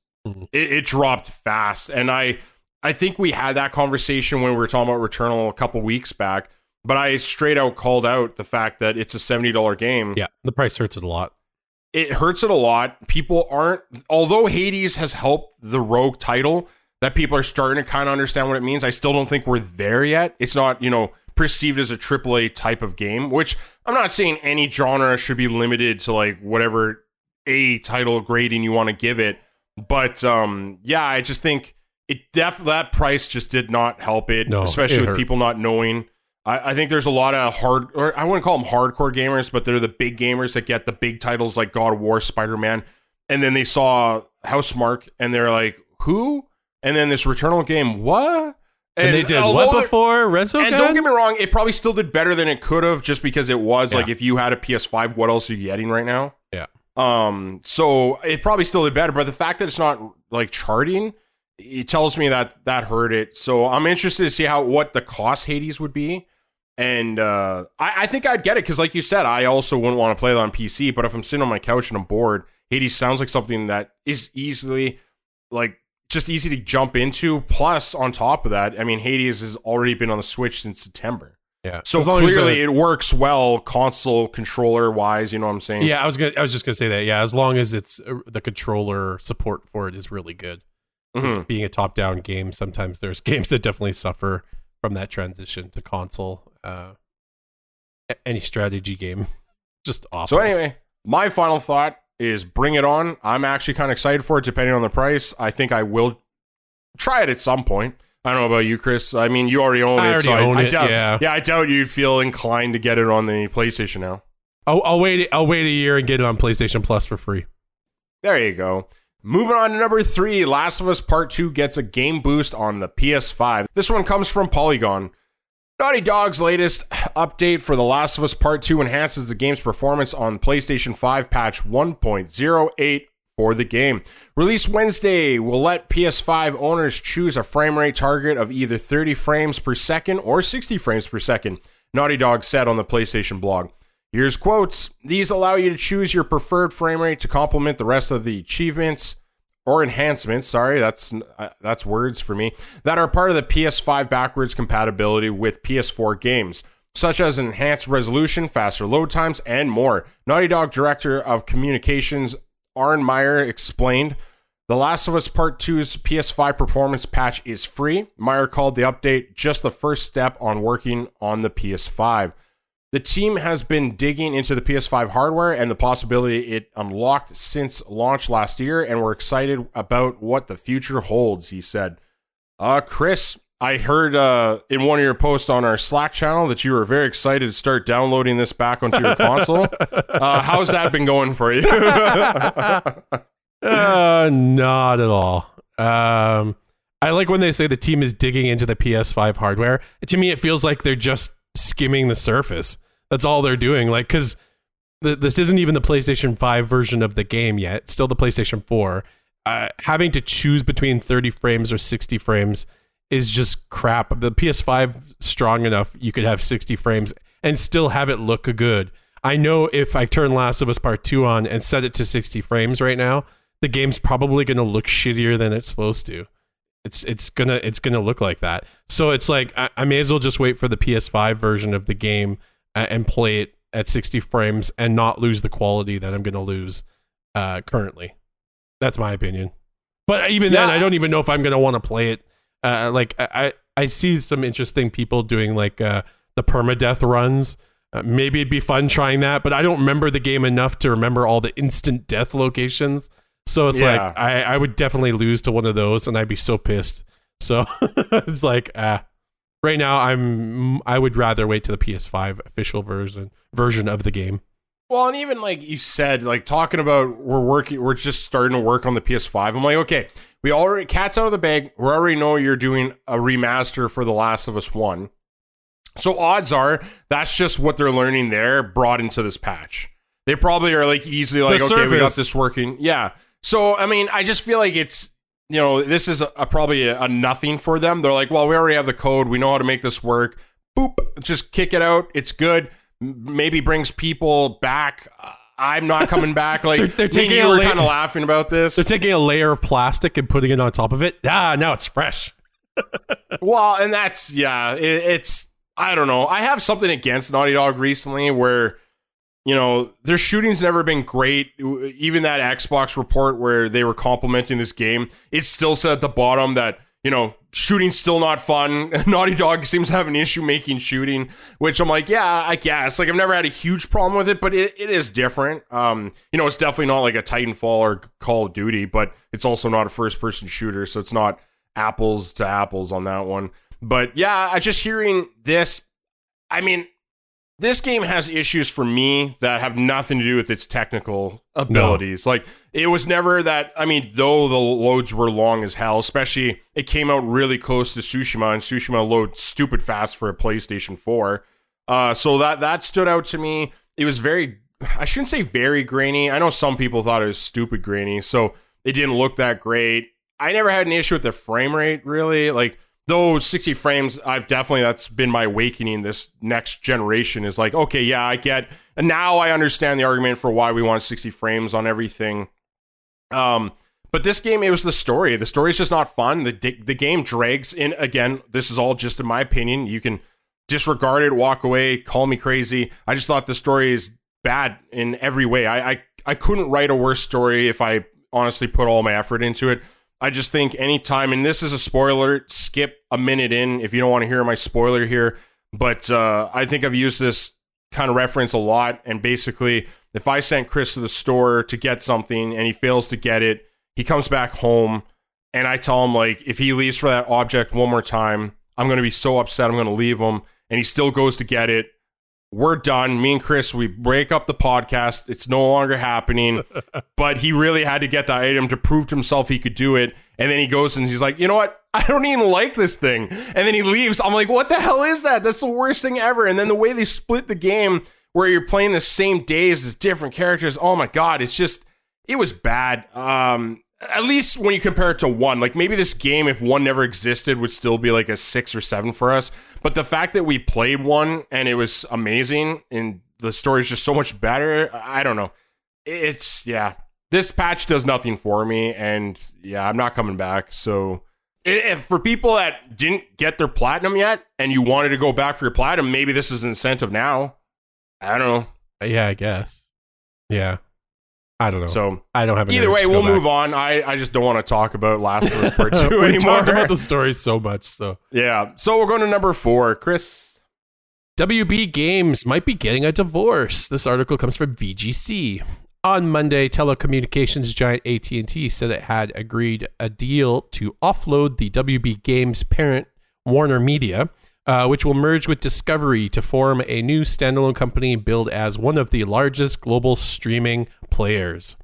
It, it dropped fast, and I I think we had that conversation when we were talking about Returnal a couple weeks back, but I straight out called out the fact that it's a seventy dollars game. Yeah, the price hurts it a lot. It hurts it a lot. People aren't... Although Hades has helped the rogue title, that people are starting to kind of understand what it means, I still don't think we're there yet. It's not, you know, perceived as a triple A type of game, which I'm not saying any genre should be limited to, like, whatever A title grading you want to give it. But, um, yeah, I just think it def- that price just did not help it, no, especially it with hurt. People not knowing. I-, I think there's a lot of hard, or I wouldn't call them hardcore gamers, but they're the big gamers that get the big titles like God of War, Spider-Man. And then they saw Housemarque and they're like, who? And then this Returnal game, what? And, and they did what before? Resogun? And don't get me wrong, it probably still did better than it could have just because it was yeah. like, if you had a P S five, what else are you getting right now? Yeah. Um, so it probably still did better, but the fact that it's not like charting, it tells me that that hurt it. So I'm interested to see how, what the cost Hades would be. And, uh, I, I think I'd get it. Cause like you said, I also wouldn't want to play it on P C, but if I'm sitting on my couch and I'm bored, Hades sounds like something that is easily like just easy to jump into. Plus on top of that, I mean, Hades has already been on the Switch since September. Yeah. So clearly the, it works well console controller wise, you know what I'm saying? Yeah, I was gonna, I was just going to say that. Yeah, as long as it's uh, the controller support for it is really good. Mm-hmm. Being a top-down game, sometimes there's games that definitely suffer from that transition to console. Uh, any strategy game. Just awful. So anyway, my final thought is bring it on. I'm actually kind of excited for it, depending on the price. I think I will try it at some point. I don't know about you, Chris. I mean, you already own I it. Already so own I, it I doubt, yeah. yeah, I doubt you'd feel inclined to get it on the PlayStation now. I'll, I'll wait. I'll wait a year and get it on PlayStation Plus for free. There you go. Moving on to number three, Last of Us Part two gets a game boost on the P S five. This one comes from Polygon. Naughty Dog's latest update for The Last of Us Part two enhances the game's performance on PlayStation five patch one point oh eight for the game. Release Wednesday will let P S five owners choose a frame rate target of either thirty frames per second or sixty frames per second, Naughty Dog said on the PlayStation blog. Here's quotes. These allow you to choose your preferred frame rate to complement the rest of the achievements or enhancements. Sorry, that's uh, that's words for me. That are part of the P S five backwards compatibility with P S four games, such as enhanced resolution, faster load times, and more. Naughty Dog Director of Communications Arne Meyer explained, The Last of Us Part two's P S five performance patch is free. Meyer called the update just the first step on working on the P S five. The team has been digging into the P S five hardware and the possibility it unlocked since launch last year, and we're excited about what the future holds, he said. Uh, Chris, I heard uh, in one of your posts on our Slack channel that you were very excited to start downloading this back onto your console. Uh, how's that been going for you? uh, not at all. Um, I like when they say the team is digging into the P S five hardware. To me, it feels like they're just skimming the surface. That's all they're doing, like, because th- this isn't even the PlayStation five version of the game yet. It's still the PlayStation four. Uh, having to choose between thirty frames or sixty frames is just crap. The P S five strong enough, you could have sixty frames and still have it look good. I know if I turn Last of Us Part two on and set it to sixty frames right now, the game's probably going to look shittier than it's supposed to. It's it's gonna it's gonna look like that. So it's like I, I may as well just wait for the P S five version of the game and play it at sixty frames and not lose the quality that I'm going to lose uh, currently. That's my opinion. But even yeah. then, I don't even know if I'm going to want to play it. Uh, like I, I see some interesting people doing like uh, the permadeath runs. Uh, maybe it'd be fun trying that, but I don't remember the game enough to remember all the instant death locations. So it's yeah. like I, I would definitely lose to one of those, and I'd be so pissed. So it's like ah. Uh, Right now, I'm. I would rather wait to the P S five official version version of the game. Well, and even like you said, like talking about we're working, we're just starting to work on the P S five. I'm like, okay, we already cat's out of the bag. We already know you're doing a remaster for The Last of Us one, so odds are that's just what they're learning there brought into this patch. They probably are like easily like, okay, we got this working. Yeah. So I mean, I just feel like it's. You know, this is a, a probably a, a nothing for them. They're like, well, we already have the code. We know how to make this work. Boop, just kick it out. It's good. M- maybe brings people back. Uh, I'm not coming back. Like they're, they're taking. You were kind of laughing about this. They're taking a layer of plastic and putting it on top of it. Ah, now it's fresh. Well, and that's yeah. It, it's I don't know. I have something against Naughty Dog recently where. You know, their shooting's never been great. Even that Xbox report where they were complimenting this game, it still said at the bottom that, you know, shooting's still not fun. Naughty Dog seems to have an issue making shooting, which I'm like, yeah, I guess. Like, I've never had a huge problem with it, but it, it is different. Um, you know, it's definitely not like a Titanfall or Call of Duty, but it's also not a first-person shooter, so it's not apples to apples on that one. But, yeah, I just hearing this, I mean... This game has issues for me that have nothing to do with its technical abilities. No. Like, it was never that, I mean, though the loads were long as hell, especially it came out really close to Tsushima, and Tsushima loads stupid fast for a PlayStation four. Uh, so that, that stood out to me. It was very, I shouldn't say very grainy. I know some people thought it was stupid grainy, so it didn't look that great. I never had an issue with the frame rate, really. Like, those sixty frames, I've definitely, that's been my awakening this next generation is like, okay, yeah, I get, and now I understand the argument for why we want sixty frames on everything. Um, but this game, it was the story. The story is just not fun. The the game drags in, again, this is all just in my opinion. You can disregard it, walk away, call me crazy. I just thought the story is bad in every way. I I, I couldn't write a worse story if I honestly put all my effort into it. I just think anytime, and this is a spoiler, skip a minute in if you don't want to hear my spoiler here, but uh, I think I've used this kind of reference a lot. And basically, if I sent Chris to the store to get something and he fails to get it, he comes back home and I tell him, like, if he leaves for that object one more time, I'm going to be so upset. I'm going to leave him. And he still goes to get it. We're done. Me and Chris, we break up the podcast. It's no longer happening. But he really had to get the item to prove to himself he could do it. And then he goes and he's like, you know what? I don't even like this thing. And then he leaves. I'm like, what the hell is that? That's the worst thing ever. And then the way they split the game where you're playing the same days as different characters. Oh my God. It's just, it was bad. Um, at least when you compare it to one, like maybe this game, if one never existed, would still be like a six or seven for us. But the fact that we played one and it was amazing and the story is just so much better. I don't know. It's yeah, this patch does nothing for me. And yeah, I'm not coming back. So if for people that didn't get their platinum yet and you wanted to go back for your platinum, maybe this is an incentive now. I don't know. Yeah, I guess. Yeah. I don't know. So I don't have either way. We'll back. move on. I, I just don't want to talk about Last of Us Part Two anymore. We talked about the story so much. So yeah. So we're going to number four, Chris. W B Games might be getting a divorce. This article comes from V G C. On Monday, telecommunications giant A T and T said it had agreed a deal to offload the W B Games parent Warner Media, uh, which will merge with Discovery to form a new standalone company billed as one of the largest global streaming players.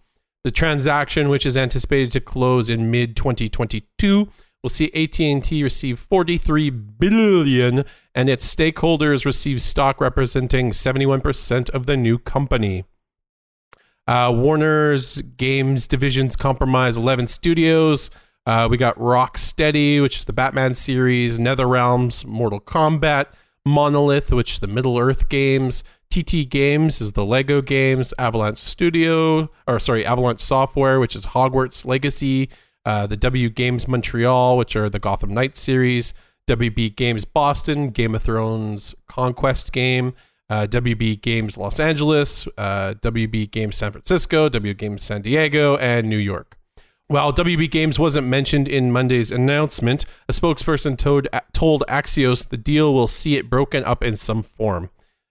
The transaction, which is anticipated to close in mid twenty twenty-two, will see A T and T receive forty-three billion dollars and its stakeholders receive stock representing seventy-one percent of the new company. Uh, Warner's games divisions comprise eleven studios. Uh, we got Rocksteady, which is the Batman series, NetherRealms, Mortal Kombat, Monolith, which is the Middle Earth games, T T Games is the Lego games, Avalanche Studio, or sorry, Avalanche Software, which is Hogwarts Legacy, uh, the W Games Montreal, which are the Gotham Knights series, W B Games Boston, Game of Thrones Conquest game, uh, W B Games Los Angeles, uh, W B Games San Francisco, W B Games San Diego, and New York. While W B Games wasn't mentioned in Monday's announcement, a spokesperson told, told Axios the deal will see it broken up in some form.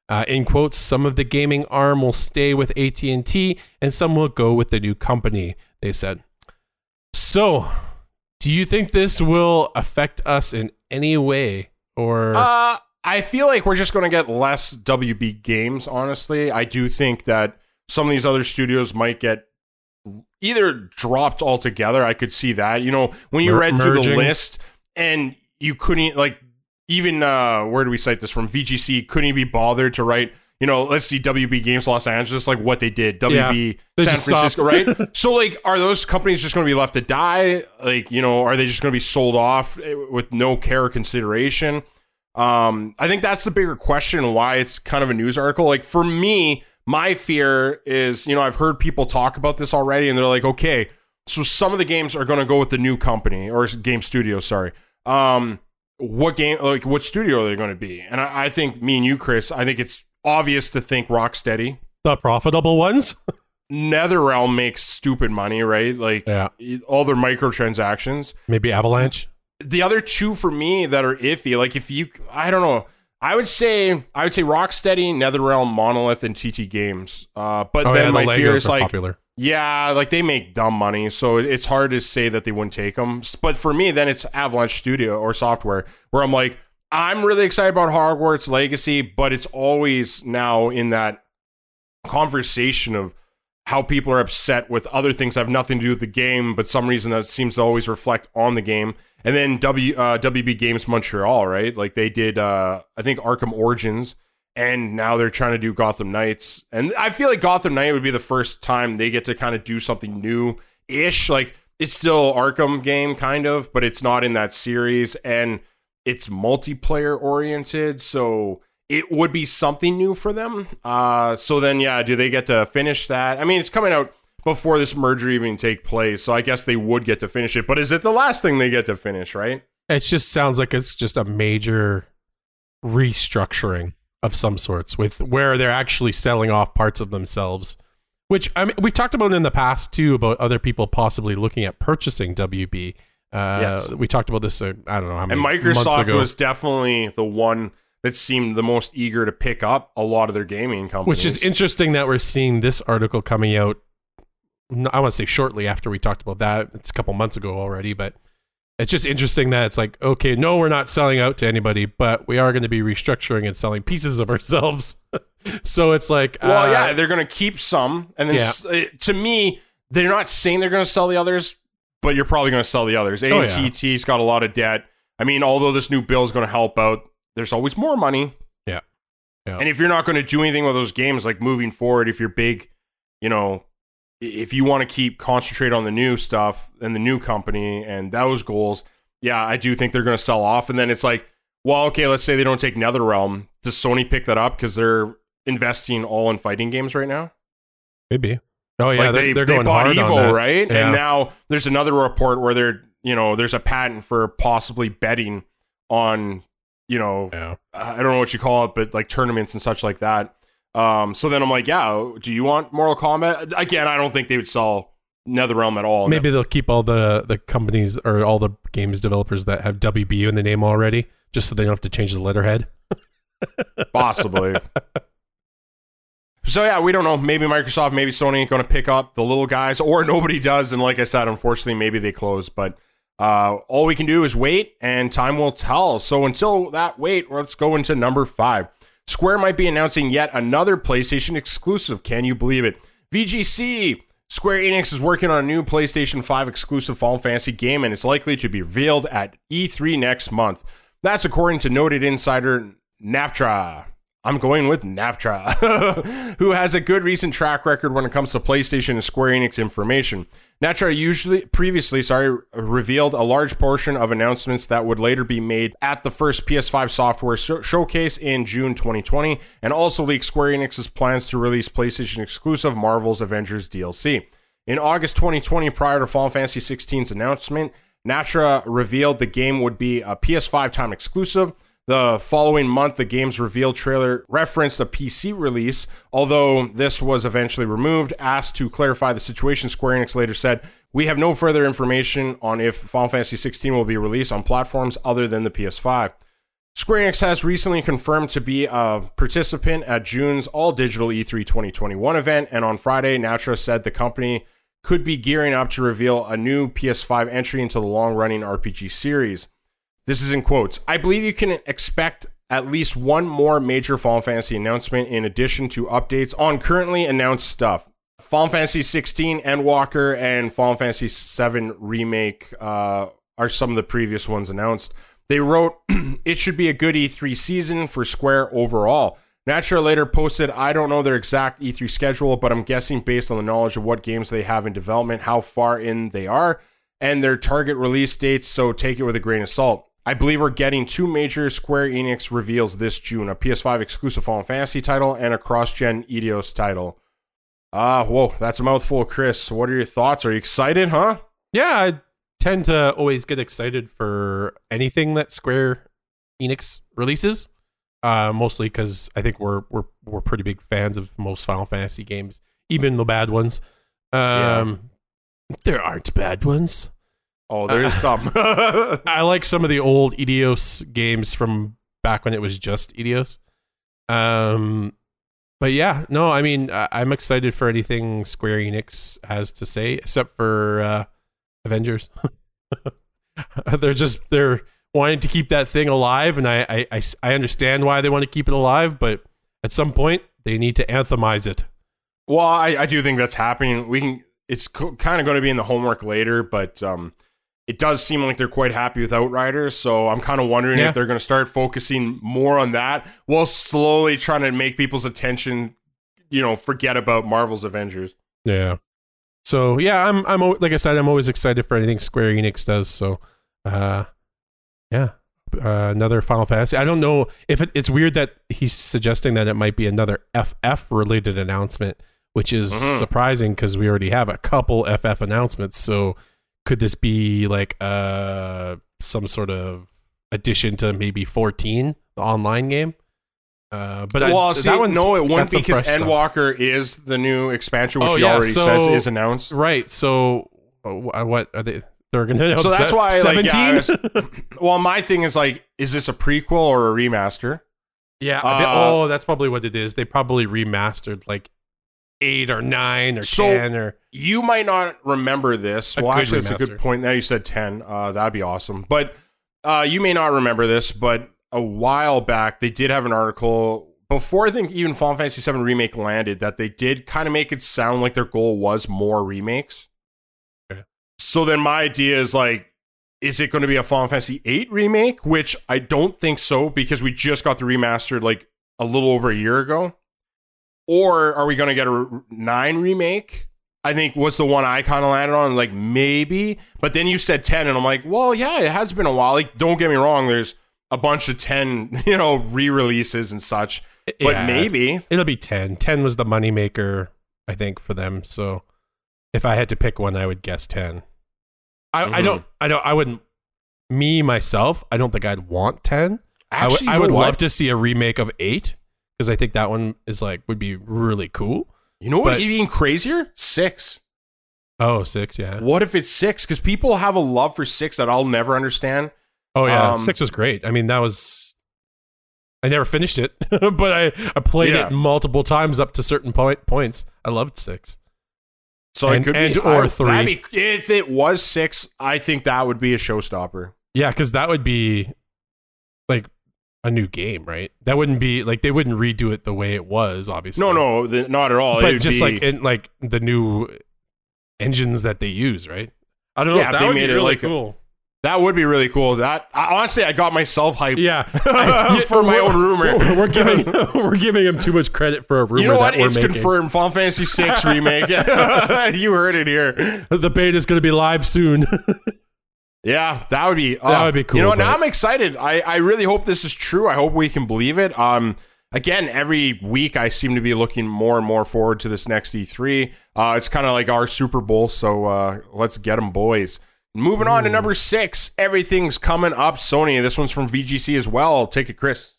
Uh, in quotes, some of the gaming arm will stay with A T and T and some will go with the new company, they said. So, do you think this will affect us in any way? Or uh, I feel like we're just going to get less W B Games, honestly. I do think that some of these other studios might get either dropped altogether. I could see that. You know, when you Mer- read merging. through the list and you couldn't, like, even, uh, where do we cite this from? V G C couldn't be bothered to write, you know, let's see W B Games Los Angeles, like what they did. W B yeah, San Francisco, right? So, like, are those companies just going to be left to die? Like, you know, are they just going to be sold off with no care or consideration? Um, I think that's the bigger question, why it's kind of a news article. Like, for me, my fear is, you know, I've heard people talk about this already, and they're like, okay, so some of the games are going to go with the new company, or game studio, sorry. Um, what game, like, what studio are they going to be? And I, I think, me and you, Chris, I think it's obvious to think Rocksteady. The profitable ones? NetherRealm makes stupid money, right? Like, yeah. all their microtransactions. Maybe Avalanche? The other two for me that are iffy, like, if you, I don't know. I would say I would say Rocksteady, NetherRealm, Monolith, and T T Games. Uh, but oh, then yeah, my the fear is like, popular. yeah, like they make dumb money, so it's hard to say that they wouldn't take them. But for me, then it's Avalanche Studio or Software, where I'm like, I'm really excited about Hogwarts Legacy, but it's always now in that conversation of how people are upset with other things that have nothing to do with the game, but some reason that seems to always reflect on the game. And then W uh, W B Games Montreal, right? Like they did, uh, I think, Arkham Origins, and now they're trying to do Gotham Knights. And I feel like Gotham Knight would be the first time they get to kind of do something new-ish. Like it's still Arkham game, kind of, but it's not in that series, and it's multiplayer-oriented, so it would be something new for them. Uh, so then, yeah, do they get to finish that? I mean, it's coming out before this merger even take place. So I guess they would get to finish it. But is it the last thing they get to finish, right? It just sounds like it's just a major restructuring of some sorts with where they're actually selling off parts of themselves, which I mean, we've talked about in the past, too, about other people possibly looking at purchasing W B. Uh, yes. We talked about this, uh, I don't know how many months ago. And Microsoft was definitely the one that seemed the most eager to pick up a lot of their gaming companies. Which is interesting that we're seeing this article coming out, I want to say shortly after we talked about that. It's a couple months ago already, but it's just interesting that it's like, okay, no, we're not selling out to anybody, but we are going to be restructuring and selling pieces of ourselves. So it's like... Well, uh, yeah, they're going to keep some. And then yeah. s- to me, they're not saying they're going to sell the others, but you're probably going to sell the others. A T T's got a lot of debt. I mean, although this new bill is going to help out, there's always more money. Yeah. yeah. And if you're not going to do anything with those games, like moving forward, if you're big, you know, if you want to keep concentrate on the new stuff and the new company and those goals, yeah, I do think they're going to sell off. And then it's like, well, okay, let's say they don't take NetherRealm. Does Sony pick that up because they're investing all in fighting games right now? Maybe. Oh, yeah. Like they're, they, they're going they bought hard Evo, on that. Right? Yeah. And now there's another report where they're, you know, there's a patent for possibly betting on. You know, yeah. I don't know what you call it, but like tournaments and such like that. Um, so then I'm like, yeah, do you want Mortal Kombat? Again, I don't think they would sell NetherRealm at all. Maybe they'll keep all the, the companies or all the games developers that have W B U in the name already, just so they don't have to change the letterhead. Possibly. So yeah, we don't know. Maybe Microsoft, maybe Sony ain't going to pick up the little guys, or nobody does. And like I said, unfortunately, maybe they close, but Uh, all we can do is wait, and time will tell. So until that wait, let's go into number five. Square might be announcing yet another PlayStation exclusive. Can you believe it? V G C! Square Enix is working on a new PlayStation five exclusive Final Fantasy game, and it's likely to be revealed at E three next month. That's according to noted insider Naftra. I'm going with Naftra, who has a good recent track record when it comes to PlayStation and Square Enix information. Naftra usually previously, sorry, revealed a large portion of announcements that would later be made at the first P S five software so- showcase in June twenty twenty, and also leaked Square Enix's plans to release PlayStation exclusive Marvel's Avengers D L C. In August twenty twenty, prior to Final Fantasy sixteen's announcement, Naftra revealed the game would be a P S five time exclusive. The following month, the game's reveal trailer referenced a P C release, although this was eventually removed. Asked to clarify the situation, Square Enix later said, "We have no further information on if Final Fantasy sixteen will be released on platforms other than the P S five. Square Enix has recently confirmed to be a participant at June's all-digital E three twenty twenty-one event, and on Friday, Naftra said the company could be gearing up to reveal a new P S five entry into the long-running R P G series. This is in quotes. I believe you can expect at least one more major Final Fantasy announcement in addition to updates on currently announced stuff. Final Fantasy sixteen, Endwalker, and Final Fantasy seven Remake uh, are some of the previous ones announced. They wrote, it should be a good E three season for Square overall. Naftra later posted, I don't know their exact E three schedule, but I'm guessing based on the knowledge of what games they have in development, how far in they are, and their target release dates, so take it with a grain of salt. I believe we're getting two major Square Enix reveals this June, a P S five exclusive Final Fantasy title and a cross-gen Eidos title. Ah, uh, whoa, that's a mouthful, Chris. What are your thoughts? Are you excited, huh? Yeah, I tend to always get excited for anything that Square Enix releases, uh, mostly because I think we're we're we're pretty big fans of most Final Fantasy games, even the bad ones. Um, yeah. There aren't bad ones. Oh, there is uh, some. I like some of the old Eidos games from back when it was just Eidos. Um, but yeah, no, I mean, I- I'm excited for anything Square Enix has to say, except for uh, Avengers. They're just, they're wanting to keep that thing alive, and I, I, I, I understand why they want to keep it alive, but at some point, they need to anthemize it. Well, I, I do think that's happening. We can. It's co- kind of going to be in the homework later, but... Um, it does seem like they're quite happy with Outriders, so I'm kind of wondering yeah. if they're going to start focusing more on that while slowly trying to make people's attention, you know, forget about Marvel's Avengers. Yeah. So yeah, I'm I'm like I said, I'm always excited for anything Square Enix does. So, uh, yeah, uh, another Final Fantasy. I don't know if it, it's weird that he's suggesting that it might be another F F related announcement, which is mm-hmm. surprising because we already have a couple F F announcements. So. Could this be like uh, some sort of addition to maybe fourteen, the online game? Uh, but well, I, see, that one's, no, it wouldn't be because Endwalker is the new expansion, which oh, he yeah, already so, says is announced. Right. So uh, what are they? They're going to. So that's se- why. seventeen? Like, yeah, was, well, my thing is like, is this a prequel or a remaster? Yeah. Uh, oh, that's probably what it is. They probably remastered like eight or nine or so ten or. You might not remember this. Well, actually, that's a good point. Now you said ten. Uh, that'd be awesome. But uh, you may not remember this, but a while back, they did have an article before I think even Final Fantasy seven Remake landed that they did kind of make it sound like their goal was more remakes. Okay. So then my idea is like, is it going to be a Final Fantasy eight remake? Which I don't think so, because we just got the remastered like a little over a year ago. Or are we going to get a nine remake? I think was the one I kind of landed on, like maybe. But then you said ten, and I'm like, well, yeah, it has been a while. Like, don't get me wrong, there's a bunch of ten, you know, re-releases and such. But yeah, maybe it'll be ten. ten was the moneymaker, I think, for them. So if I had to pick one, I would guess ten. I, mm-hmm. I don't, I don't, I wouldn't, me, myself, I don't think I'd want ten. Actually, I, w- I would what? love to see a remake of eight, because I think that one is like, would be really cool. You know what would be even crazier? six. Oh, six, yeah. What if it's six? Because people have a love for six that I'll never understand. Oh, yeah. Um, six was great. I mean, that was, I never finished it, but I, I played yeah. it multiple times up to certain point, points. I loved six. So and, it could and be or I, three. Be, if it was six, I think that would be a showstopper. Yeah, because that would be like a new game, right? That wouldn't be like they wouldn't redo it the way it was, obviously. No, no, the, not at all. But just be, like in, like the new engines that they use, right? I don't know. Yeah, if that they would made be it really like cool. A, that would be really cool. That I, honestly, I got myself hyped. Yeah, I, for my own rumor, we're giving we're giving him too much credit for a rumor. You know what? That we're it's making. Confirmed. Final Fantasy six remake. You heard it here. The beta is going to be live soon. Yeah, that would be uh, that would be cool. You know what? Now I'm excited. I, I really hope this is true. I hope we can believe it. Um, again, every week I seem to be looking more and more forward to this next E three. Uh, it's kind of like our Super Bowl. So uh, let's get them, boys. Moving on to number six, everything's coming up Sony. This one's from V G C as well. Take it, Chris.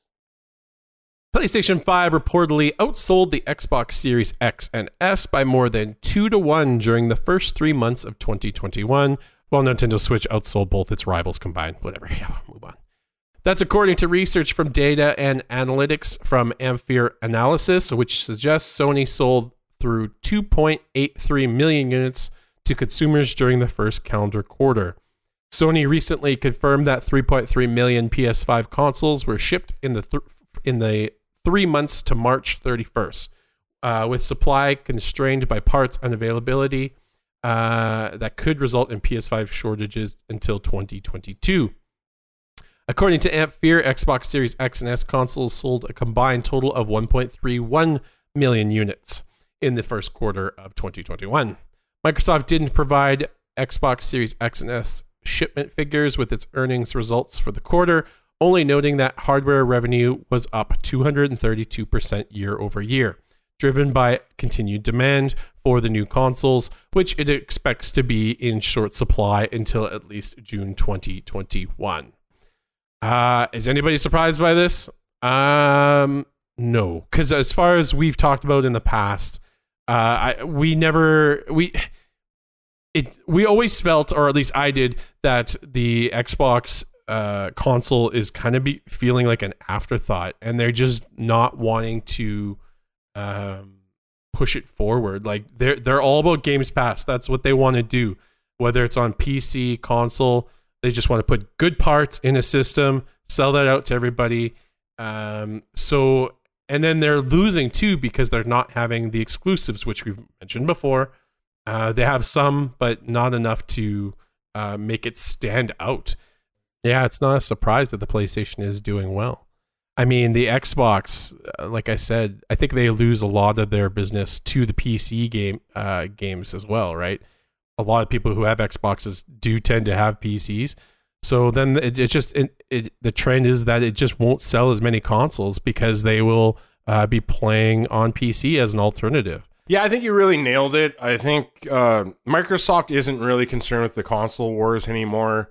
PlayStation five reportedly outsold the Xbox Series X and S by more than two to one during the first three months of twenty twenty-one. Well, Nintendo Switch outsold both its rivals combined. Whatever. Yeah, move on. That's according to research from data and analytics from Ampere Analysis, which suggests Sony sold through two point eight three million units to consumers during the first calendar quarter. Sony recently confirmed that three point three million P S five consoles were shipped in the th- in the three months to March thirty-first, uh, with supply constrained by parts unavailability uh, that could result in P S five shortages until twenty twenty-two. According to Ampere, Xbox Series X and S consoles sold a combined total of one point three one million units in the first quarter of twenty twenty-one. Microsoft didn't provide Xbox Series X and S shipment figures with its earnings results for the quarter, only noting that hardware revenue was up two hundred thirty-two percent year over year, driven by continued demand for the new consoles, which it expects to be in short supply until at least June twenty twenty-one. Uh, is anybody surprised by this? Um, no, because as far as we've talked about in the past, Uh, I, we never, we, it, we always felt, or at least I did, that the Xbox uh, console is kind of be feeling like an afterthought, and they're just not wanting to um, push it forward. Like they're, they're all about Games Pass. That's what they want to do. Whether it's on P C, console, they just want to put good parts in a system, sell that out to everybody. Um, so And then they're losing, too, because they're not having the exclusives, which we've mentioned before. Uh, they have some, but not enough to uh, make it stand out. Yeah, it's not a surprise that the PlayStation is doing well. I mean, the Xbox, uh, like I said, I think they lose a lot of their business to the P C game uh, games as well, right? A lot of people who have Xboxes do tend to have P Cs. So then it, it just it, it, the trend is that it just won't sell as many consoles because they will uh, be playing on P C as an alternative. Yeah, I think you really nailed it. I think uh, Microsoft isn't really concerned with the console wars anymore.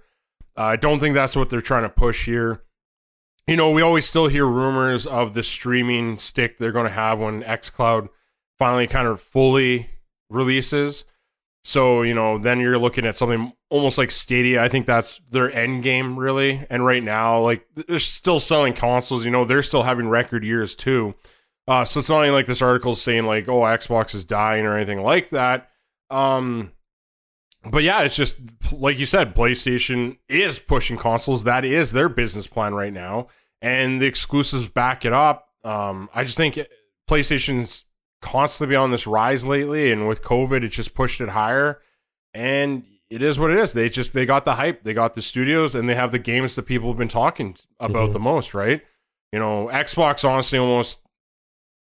Uh, I don't think that's what they're trying to push here. You know, we always still hear rumors of the streaming stick they're going to have when xCloud finally kind of fully releases. So, you know, then you're looking at something almost like Stadia. I think that's their end game, really. And right now, like, they're still selling consoles. You know, they're still having record years, too. Uh, so it's not even like this article saying, like, oh, Xbox is dying or anything like that. Um, but, yeah, it's just, like you said, PlayStation is pushing consoles. That is their business plan right now. And the exclusives back it up. Um, I just think PlayStation's constantly been on this rise lately, and with COVID, it just pushed it higher. And it is what it is. They just they got the hype, they got the studios, and they have the games that people have been talking about mm-hmm. the most, right? You know, Xbox honestly almost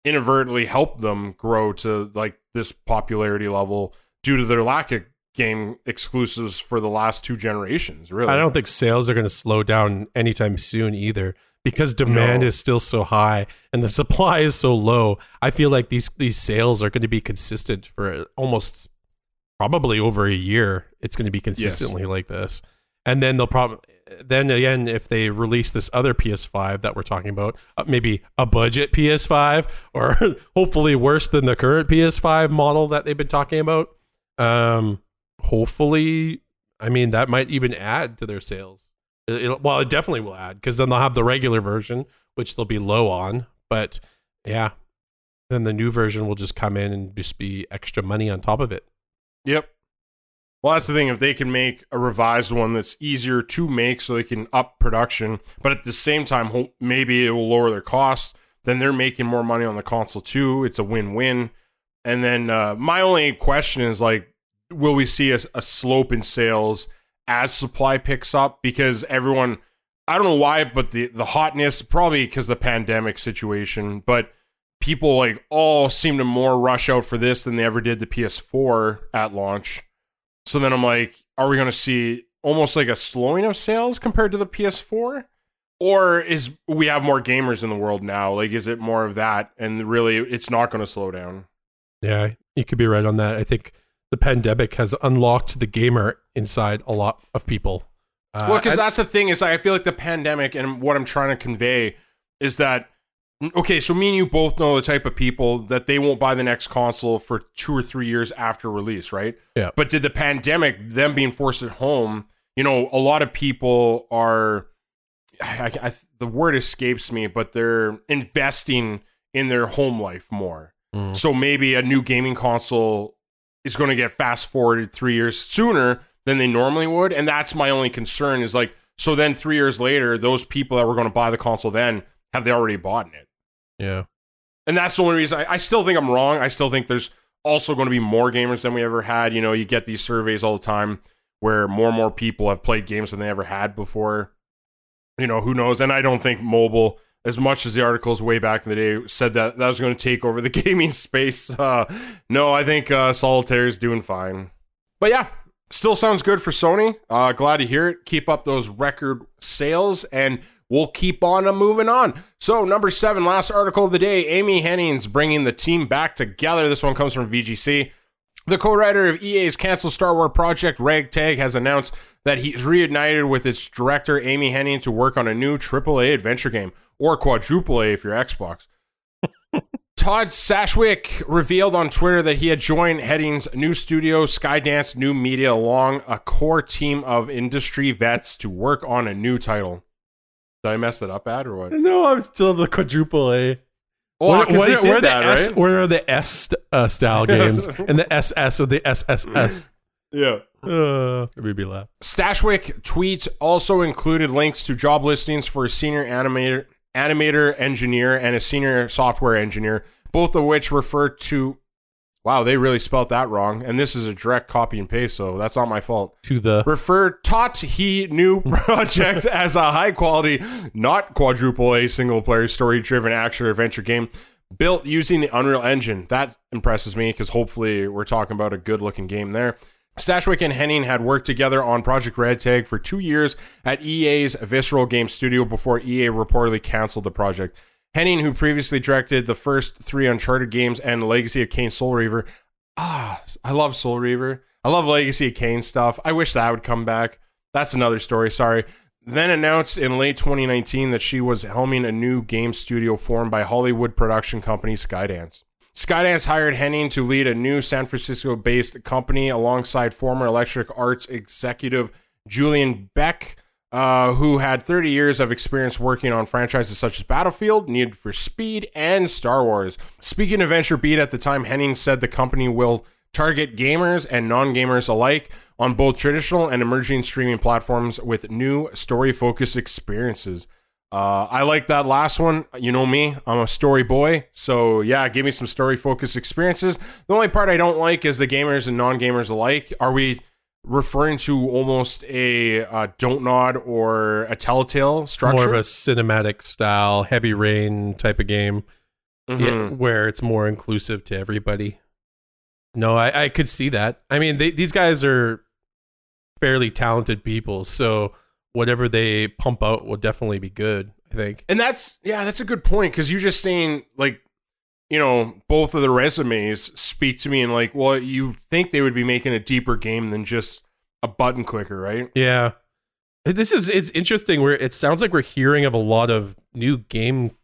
inadvertently helped them grow to like this popularity level due to their lack of game exclusives for the last two generations. Really, I don't think sales are going to slow down anytime soon either. Because demand no. is still so high and the supply is so low, I feel like these, these sales are going to be consistent for almost probably over a year. It's going to be consistently yes. like this. And then they'll probably, then again, if they release this other P S five that we're talking about, uh, maybe a budget P S five or hopefully worse than the current P S five model that they've been talking about. Um, hopefully, I mean, that might even add to their sales. It, well, it definitely will add, because then they'll have the regular version, which they'll be low on. But yeah, then the new version will just come in and just be extra money on top of it. Yep. Well, that's the thing. If they can make a revised one that's easier to make so they can up production, but at the same time, maybe it will lower their costs, then they're making more money on the console too. It's a win-win. And then uh, my only question is, like, will we see a, a slope in sales as supply picks up? Because everyone, I don't know why, but the, the hotness, probably because the pandemic situation, but people like all seem to more rush out for this than they ever did the P S four at launch. So then I'm like, are we going to see almost like a slowing of sales compared to the P S four? Or is we have more gamers in the world now? Like, is it more of that? And really, it's not going to slow down. Yeah, you could be right on that. I think the pandemic has unlocked the gamer inside a lot of people. Uh, well, because that's the thing is, I feel like the pandemic and what I'm trying to convey is that, okay, so me and you both know the type of people that they won't buy the next console for two or three years after release, right? Yeah. But did the pandemic, them being forced at home, you know, a lot of people are, I, I, the word escapes me, but they're investing in their home life more. Mm. So maybe a new gaming console is going to get fast forwarded three years sooner than they normally would. And that's my only concern is like, so then three years later, those people that were going to buy the console then, have they already bought it? Yeah. And that's the only reason I, I still think I'm wrong. I still think there's also going to be more gamers than we ever had. You know, you get these surveys all the time where more and more people have played games than they ever had before. You know, who knows? And I don't think mobile, as much as the articles way back in the day said that that was going to take over the gaming space. Uh, no, I think uh, Solitaire is doing fine. But yeah, still sounds good for Sony. Uh, glad to hear it. Keep up those record sales, and we'll keep on moving on. So number seven, last article of the day, Amy Hennings bringing the team back together. This one comes from V G C. The co-writer of E A's canceled Star Wars project, Ragtag, has announced that he's reunited with its director, Amy Henning, to work on a new triple A adventure game, or quadruple A if you're Xbox. Todd Sashwick revealed on Twitter that he had joined Henning's new studio, Skydance New Media, along a core team of industry vets to work on a new title. Did I mess that up, Ad, or what? No, I'm still the quadruple A. Well, where, where, where, that, the S, right? Where are the S uh, style games and the S S of the S S S? Yeah. Uh, we'd be laugh. Stashwick tweet also included links to job listings for a senior animator, animator engineer and a senior software engineer, both of which refer to, wow, they really spelled that wrong. And this is a direct copy and paste, so that's not my fault. To the refer taught he new project as a high quality, not quadruple A single player story driven action adventure game built using the Unreal Engine. That impresses me because hopefully we're talking about a good looking game there. Stashwick and Henning had worked together on Project Ragtag for two years at E A's Visceral Games studio before E A reportedly canceled the project. Henning, who previously directed the first three Uncharted games and Legacy of Kain Soul Reaver. Ah, I love Soul Reaver. I love Legacy of Kain stuff. I wish that would come back. That's another story, sorry. Then announced in late twenty nineteen that she was helming a new game studio formed by Hollywood production company Skydance. Skydance hired Henning to lead a new San Francisco-based company alongside former Electronic Arts executive Julian Beck, uh, who had thirty years of experience working on franchises such as Battlefield, Need for Speed, and Star Wars. Speaking of VentureBeat at the time, Henning said the company will target gamers and non-gamers alike on both traditional and emerging streaming platforms with new story-focused experiences. Uh, I like that last one. You know me, I'm a story boy. So yeah, give me some story-focused experiences. The only part I don't like is the gamers and non-gamers alike. Are we referring to almost a uh, Don't Nod or a Telltale structure? More of a cinematic style, Heavy Rain type of game, mm-hmm. yeah, where it's more inclusive to everybody. No, I, I could see that. I mean, they, these guys are fairly talented people, so whatever they pump out will definitely be good, I think. And that's, yeah, that's a good point, because you're just saying, like, you know, both of the resumes speak to me and, like, well, you think they would be making a deeper game than just a button clicker, right? Yeah. This is, it's interesting where it sounds like we're hearing of a lot of new game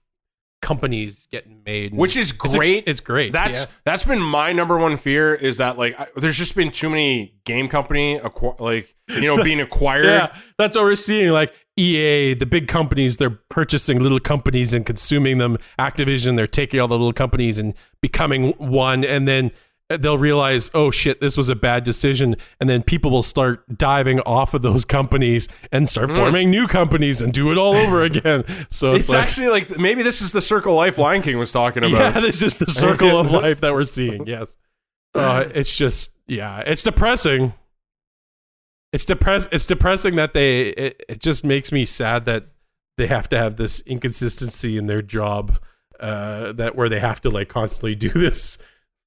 companies getting made, which is great. It's, it's great. That's, yeah. that's been my number one fear is that, like, I, there's just been too many game company, acqu- like, you know, being acquired. Yeah, that's what we're seeing. Like E A, the big companies, they're purchasing little companies and consuming them. Activision, they're taking all the little companies and becoming one. And then they'll realize, oh shit, this was a bad decision. And then people will start diving off of those companies and start mm. forming new companies and do it all over again. So it's, it's like, actually like, maybe this is the circle life Lion King was talking about. Yeah, this is the circle of life that we're seeing. Yes. Uh, it's just, yeah, it's depressing. It's depress. It's depressing that they, it, it just makes me sad that they have to have this inconsistency in their job, uh, that where they have to like constantly do this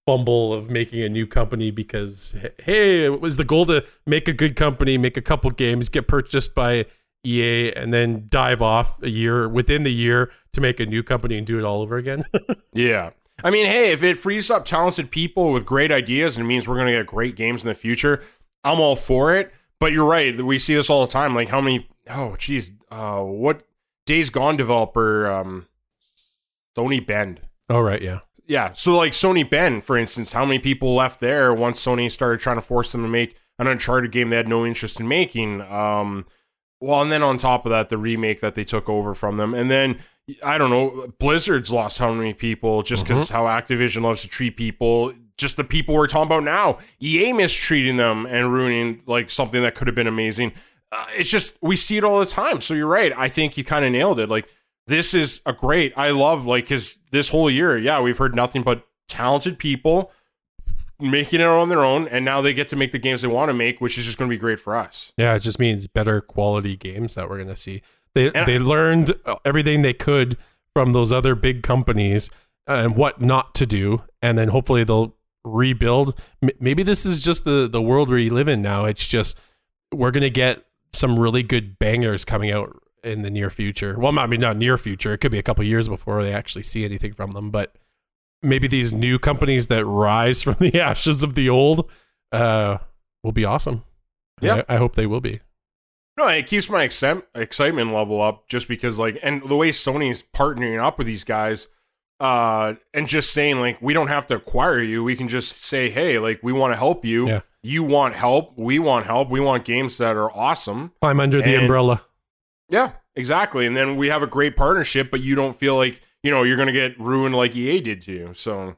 fumble of making a new company because, hey, it was the goal to make a good company, make a couple games, get purchased by E A, and then dive off a year within the year to make a new company and do it all over again. Yeah. I mean, hey, if it frees up talented people with great ideas and it means we're going to get great games in the future, I'm all for it. But you're right. We see this all the time. Like how many, oh, geez, uh, what Days Gone developer, um, Sony Bend. Oh, right. Yeah. Yeah, so like Sony Bend, for instance, how many people left there once Sony started trying to force them to make an Uncharted game they had no interest in making? Um, well, and then on top of that, the remake that they took over from them. And then, I don't know, Blizzard's lost how many people just because mm-hmm. how Activision loves to treat people. Just the people we're talking about now. E A mistreating them and ruining like something that could have been amazing. Uh, it's just, we see it all the time. So you're right. I think you kind of nailed it. Like, this is a great, I love, like, because this whole year, yeah, we've heard nothing but talented people making it on their own, and now they get to make the games they want to make, which is just going to be great for us. Yeah, it just means better quality games that we're going to see. They and they I, learned everything they could from those other big companies and what not to do, and then hopefully they'll rebuild. M- maybe this is just the, the world we live in now. It's just, we're going to get some really good bangers coming out in the near future. Well, I mean, not near future. It could be a couple of years before they actually see anything from them, but maybe these new companies that rise from the ashes of the old uh, will be awesome. Yeah. I, I hope they will be. No, it keeps my exce- excitement level up just because like, and the way Sony's partnering up with these guys uh, and just saying like, we don't have to acquire you. We can just say, hey, like we want to help you. Yeah. You want help. We want help. We want games that are awesome. Climb under the and- umbrella. Yeah, exactly. And then we have a great partnership, but you don't feel like, you know, you're going to get ruined like E A did to you. So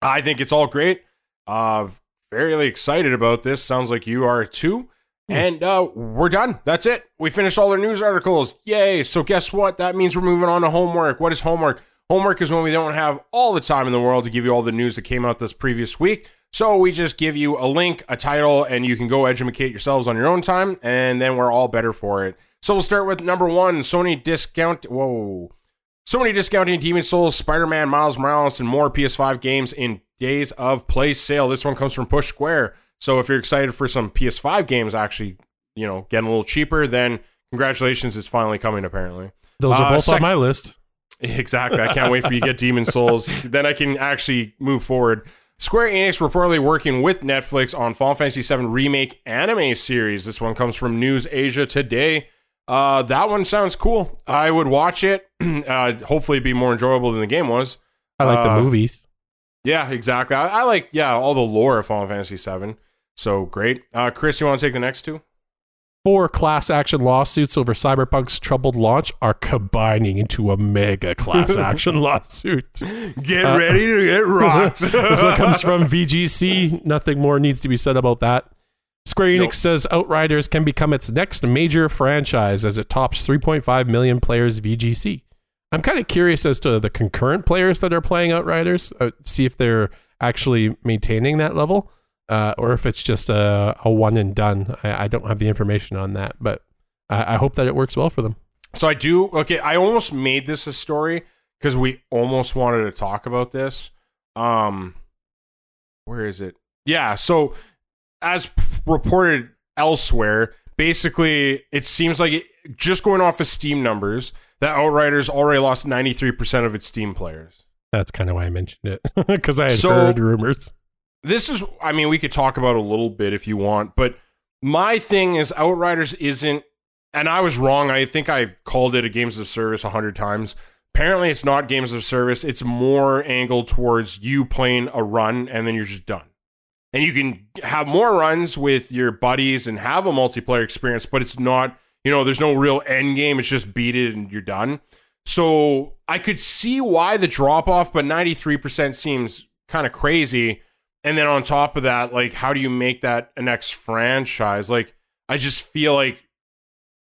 I think it's all great. Uh, fairly excited about this. Sounds like you are too. Mm. And uh, we're done. That's it. We finished all our news articles. Yay. So guess what? That means we're moving on to homework. What is homework? Homework is when we don't have all the time in the world to give you all the news that came out this previous week. So we just give you a link, a title, and you can go educate yourselves on your own time. And then we're all better for it. So we'll start with number one, Sony discount. Whoa. Sony discounting Demon's Souls, Spider-Man, Miles Morales, and more P S five games in days of play sale. This one comes from Push Square. So if you're excited for some P S five games actually, you know, getting a little cheaper, then congratulations, it's finally coming apparently. Those are uh, both sec- on my list. Exactly. I can't wait for you to get Demon's Souls. Then I can actually move forward. Square Enix reportedly working with Netflix on Final Fantasy seven Remake anime series. This one comes from News Asia Today. Uh, that one sounds cool. I would watch it. uh, hopefully it'd be more enjoyable than the game was. I like uh, the movies. Yeah, exactly. I, I like, yeah, all the lore of Final Fantasy seven. So great. Uh, Chris, you want to take the next two? Four class action lawsuits over Cyberpunk's troubled launch are combining into a mega class action lawsuit. Get uh, ready to get rocked. This one comes from V G C. Nothing more needs to be said about that. Square Enix nope. says Outriders can become its next major franchise as it tops three point five million players V G C. I'm kind of curious as to the concurrent players that are playing Outriders, uh, see if they're actually maintaining that level, uh, or if it's just a, a one and done. I, I don't have the information on that, but I, I hope that it works well for them. So I do. Okay. I almost made this a story because we almost wanted to talk about this. Um, where is it? Yeah. So as reported elsewhere, basically it seems like it, just going off of Steam numbers, that Outriders already lost ninety-three percent of its Steam players. That's kind of why I mentioned it, because I had so, heard rumors. This is, I mean, we could talk about it a little bit if you want, but my thing is Outriders isn't, and I was wrong. I think I've called it a games of service a hundred times. Apparently it's not games of service. It's more angled towards you playing a run and then you're just done. And you can have more runs with your buddies and have a multiplayer experience, but it's not, you know, there's no real end game. It's just beat it and you're done. So I could see why the drop off, but ninety-three percent seems kind of crazy. And then on top of that, like, how do you make that a next franchise? Like, I just feel like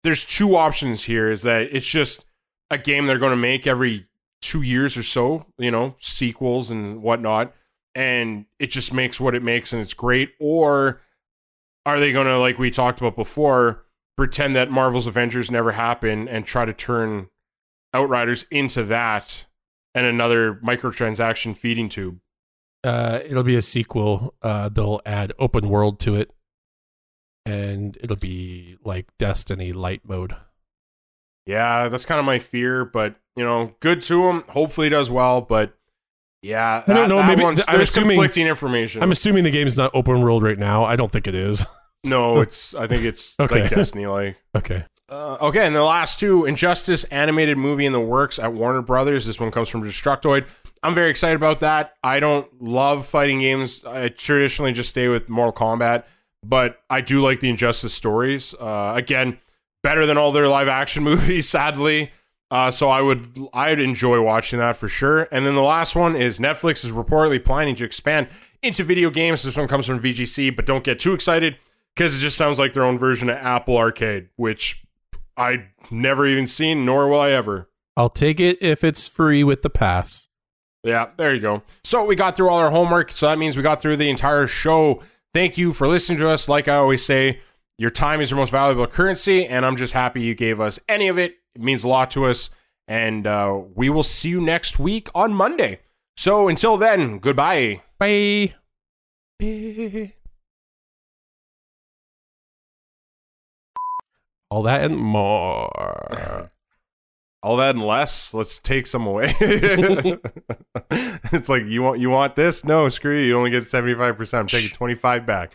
there's two options here, is that it's just a game they're going to make every two years or so, you know, sequels and whatnot. And it just makes what it makes and it's great. Or are they going to, like we talked about before, pretend that Marvel's Avengers never happened and try to turn Outriders into that and another microtransaction feeding tube? Uh, it'll be a sequel. Uh, they'll add open world to it and it'll be like Destiny light mode. Yeah, that's kind of my fear, but, you know, good to them. Hopefully it does well, but yeah, that, I don't know. Maybe th- I'm assuming conflicting information. I'm assuming the game's not open world right now. I don't think it is. No, it's. I think it's okay. Like Destiny-like. Okay. Uh, okay, and the last two, Injustice animated movie in the works at Warner Brothers. This one comes from Destructoid. I'm very excited about that. I don't love fighting games. I traditionally just stay with Mortal Kombat, but I do like the Injustice stories. Uh, again, better than all their live action movies, sadly. Uh, so I would I'd enjoy watching that for sure. And then the last one is Netflix is reportedly planning to expand into video games. This one comes from V G C, but don't get too excited, because it just sounds like their own version of Apple Arcade, which I've never even seen, nor will I ever. I'll take it if it's free with the pass. Yeah, there you go. So we got through all our homework, so that means we got through the entire show. Thank you for listening to us. Like I always say, your time is your most valuable currency, and I'm just happy you gave us any of it. It means a lot to us, and uh, we will see you next week on Monday. So until then, goodbye. Bye. Bye. All that and more. All that and less. Let's take some away. It's like, you want you want this? No, screw you. You only get seventy-five percent. I'm taking twenty-five back.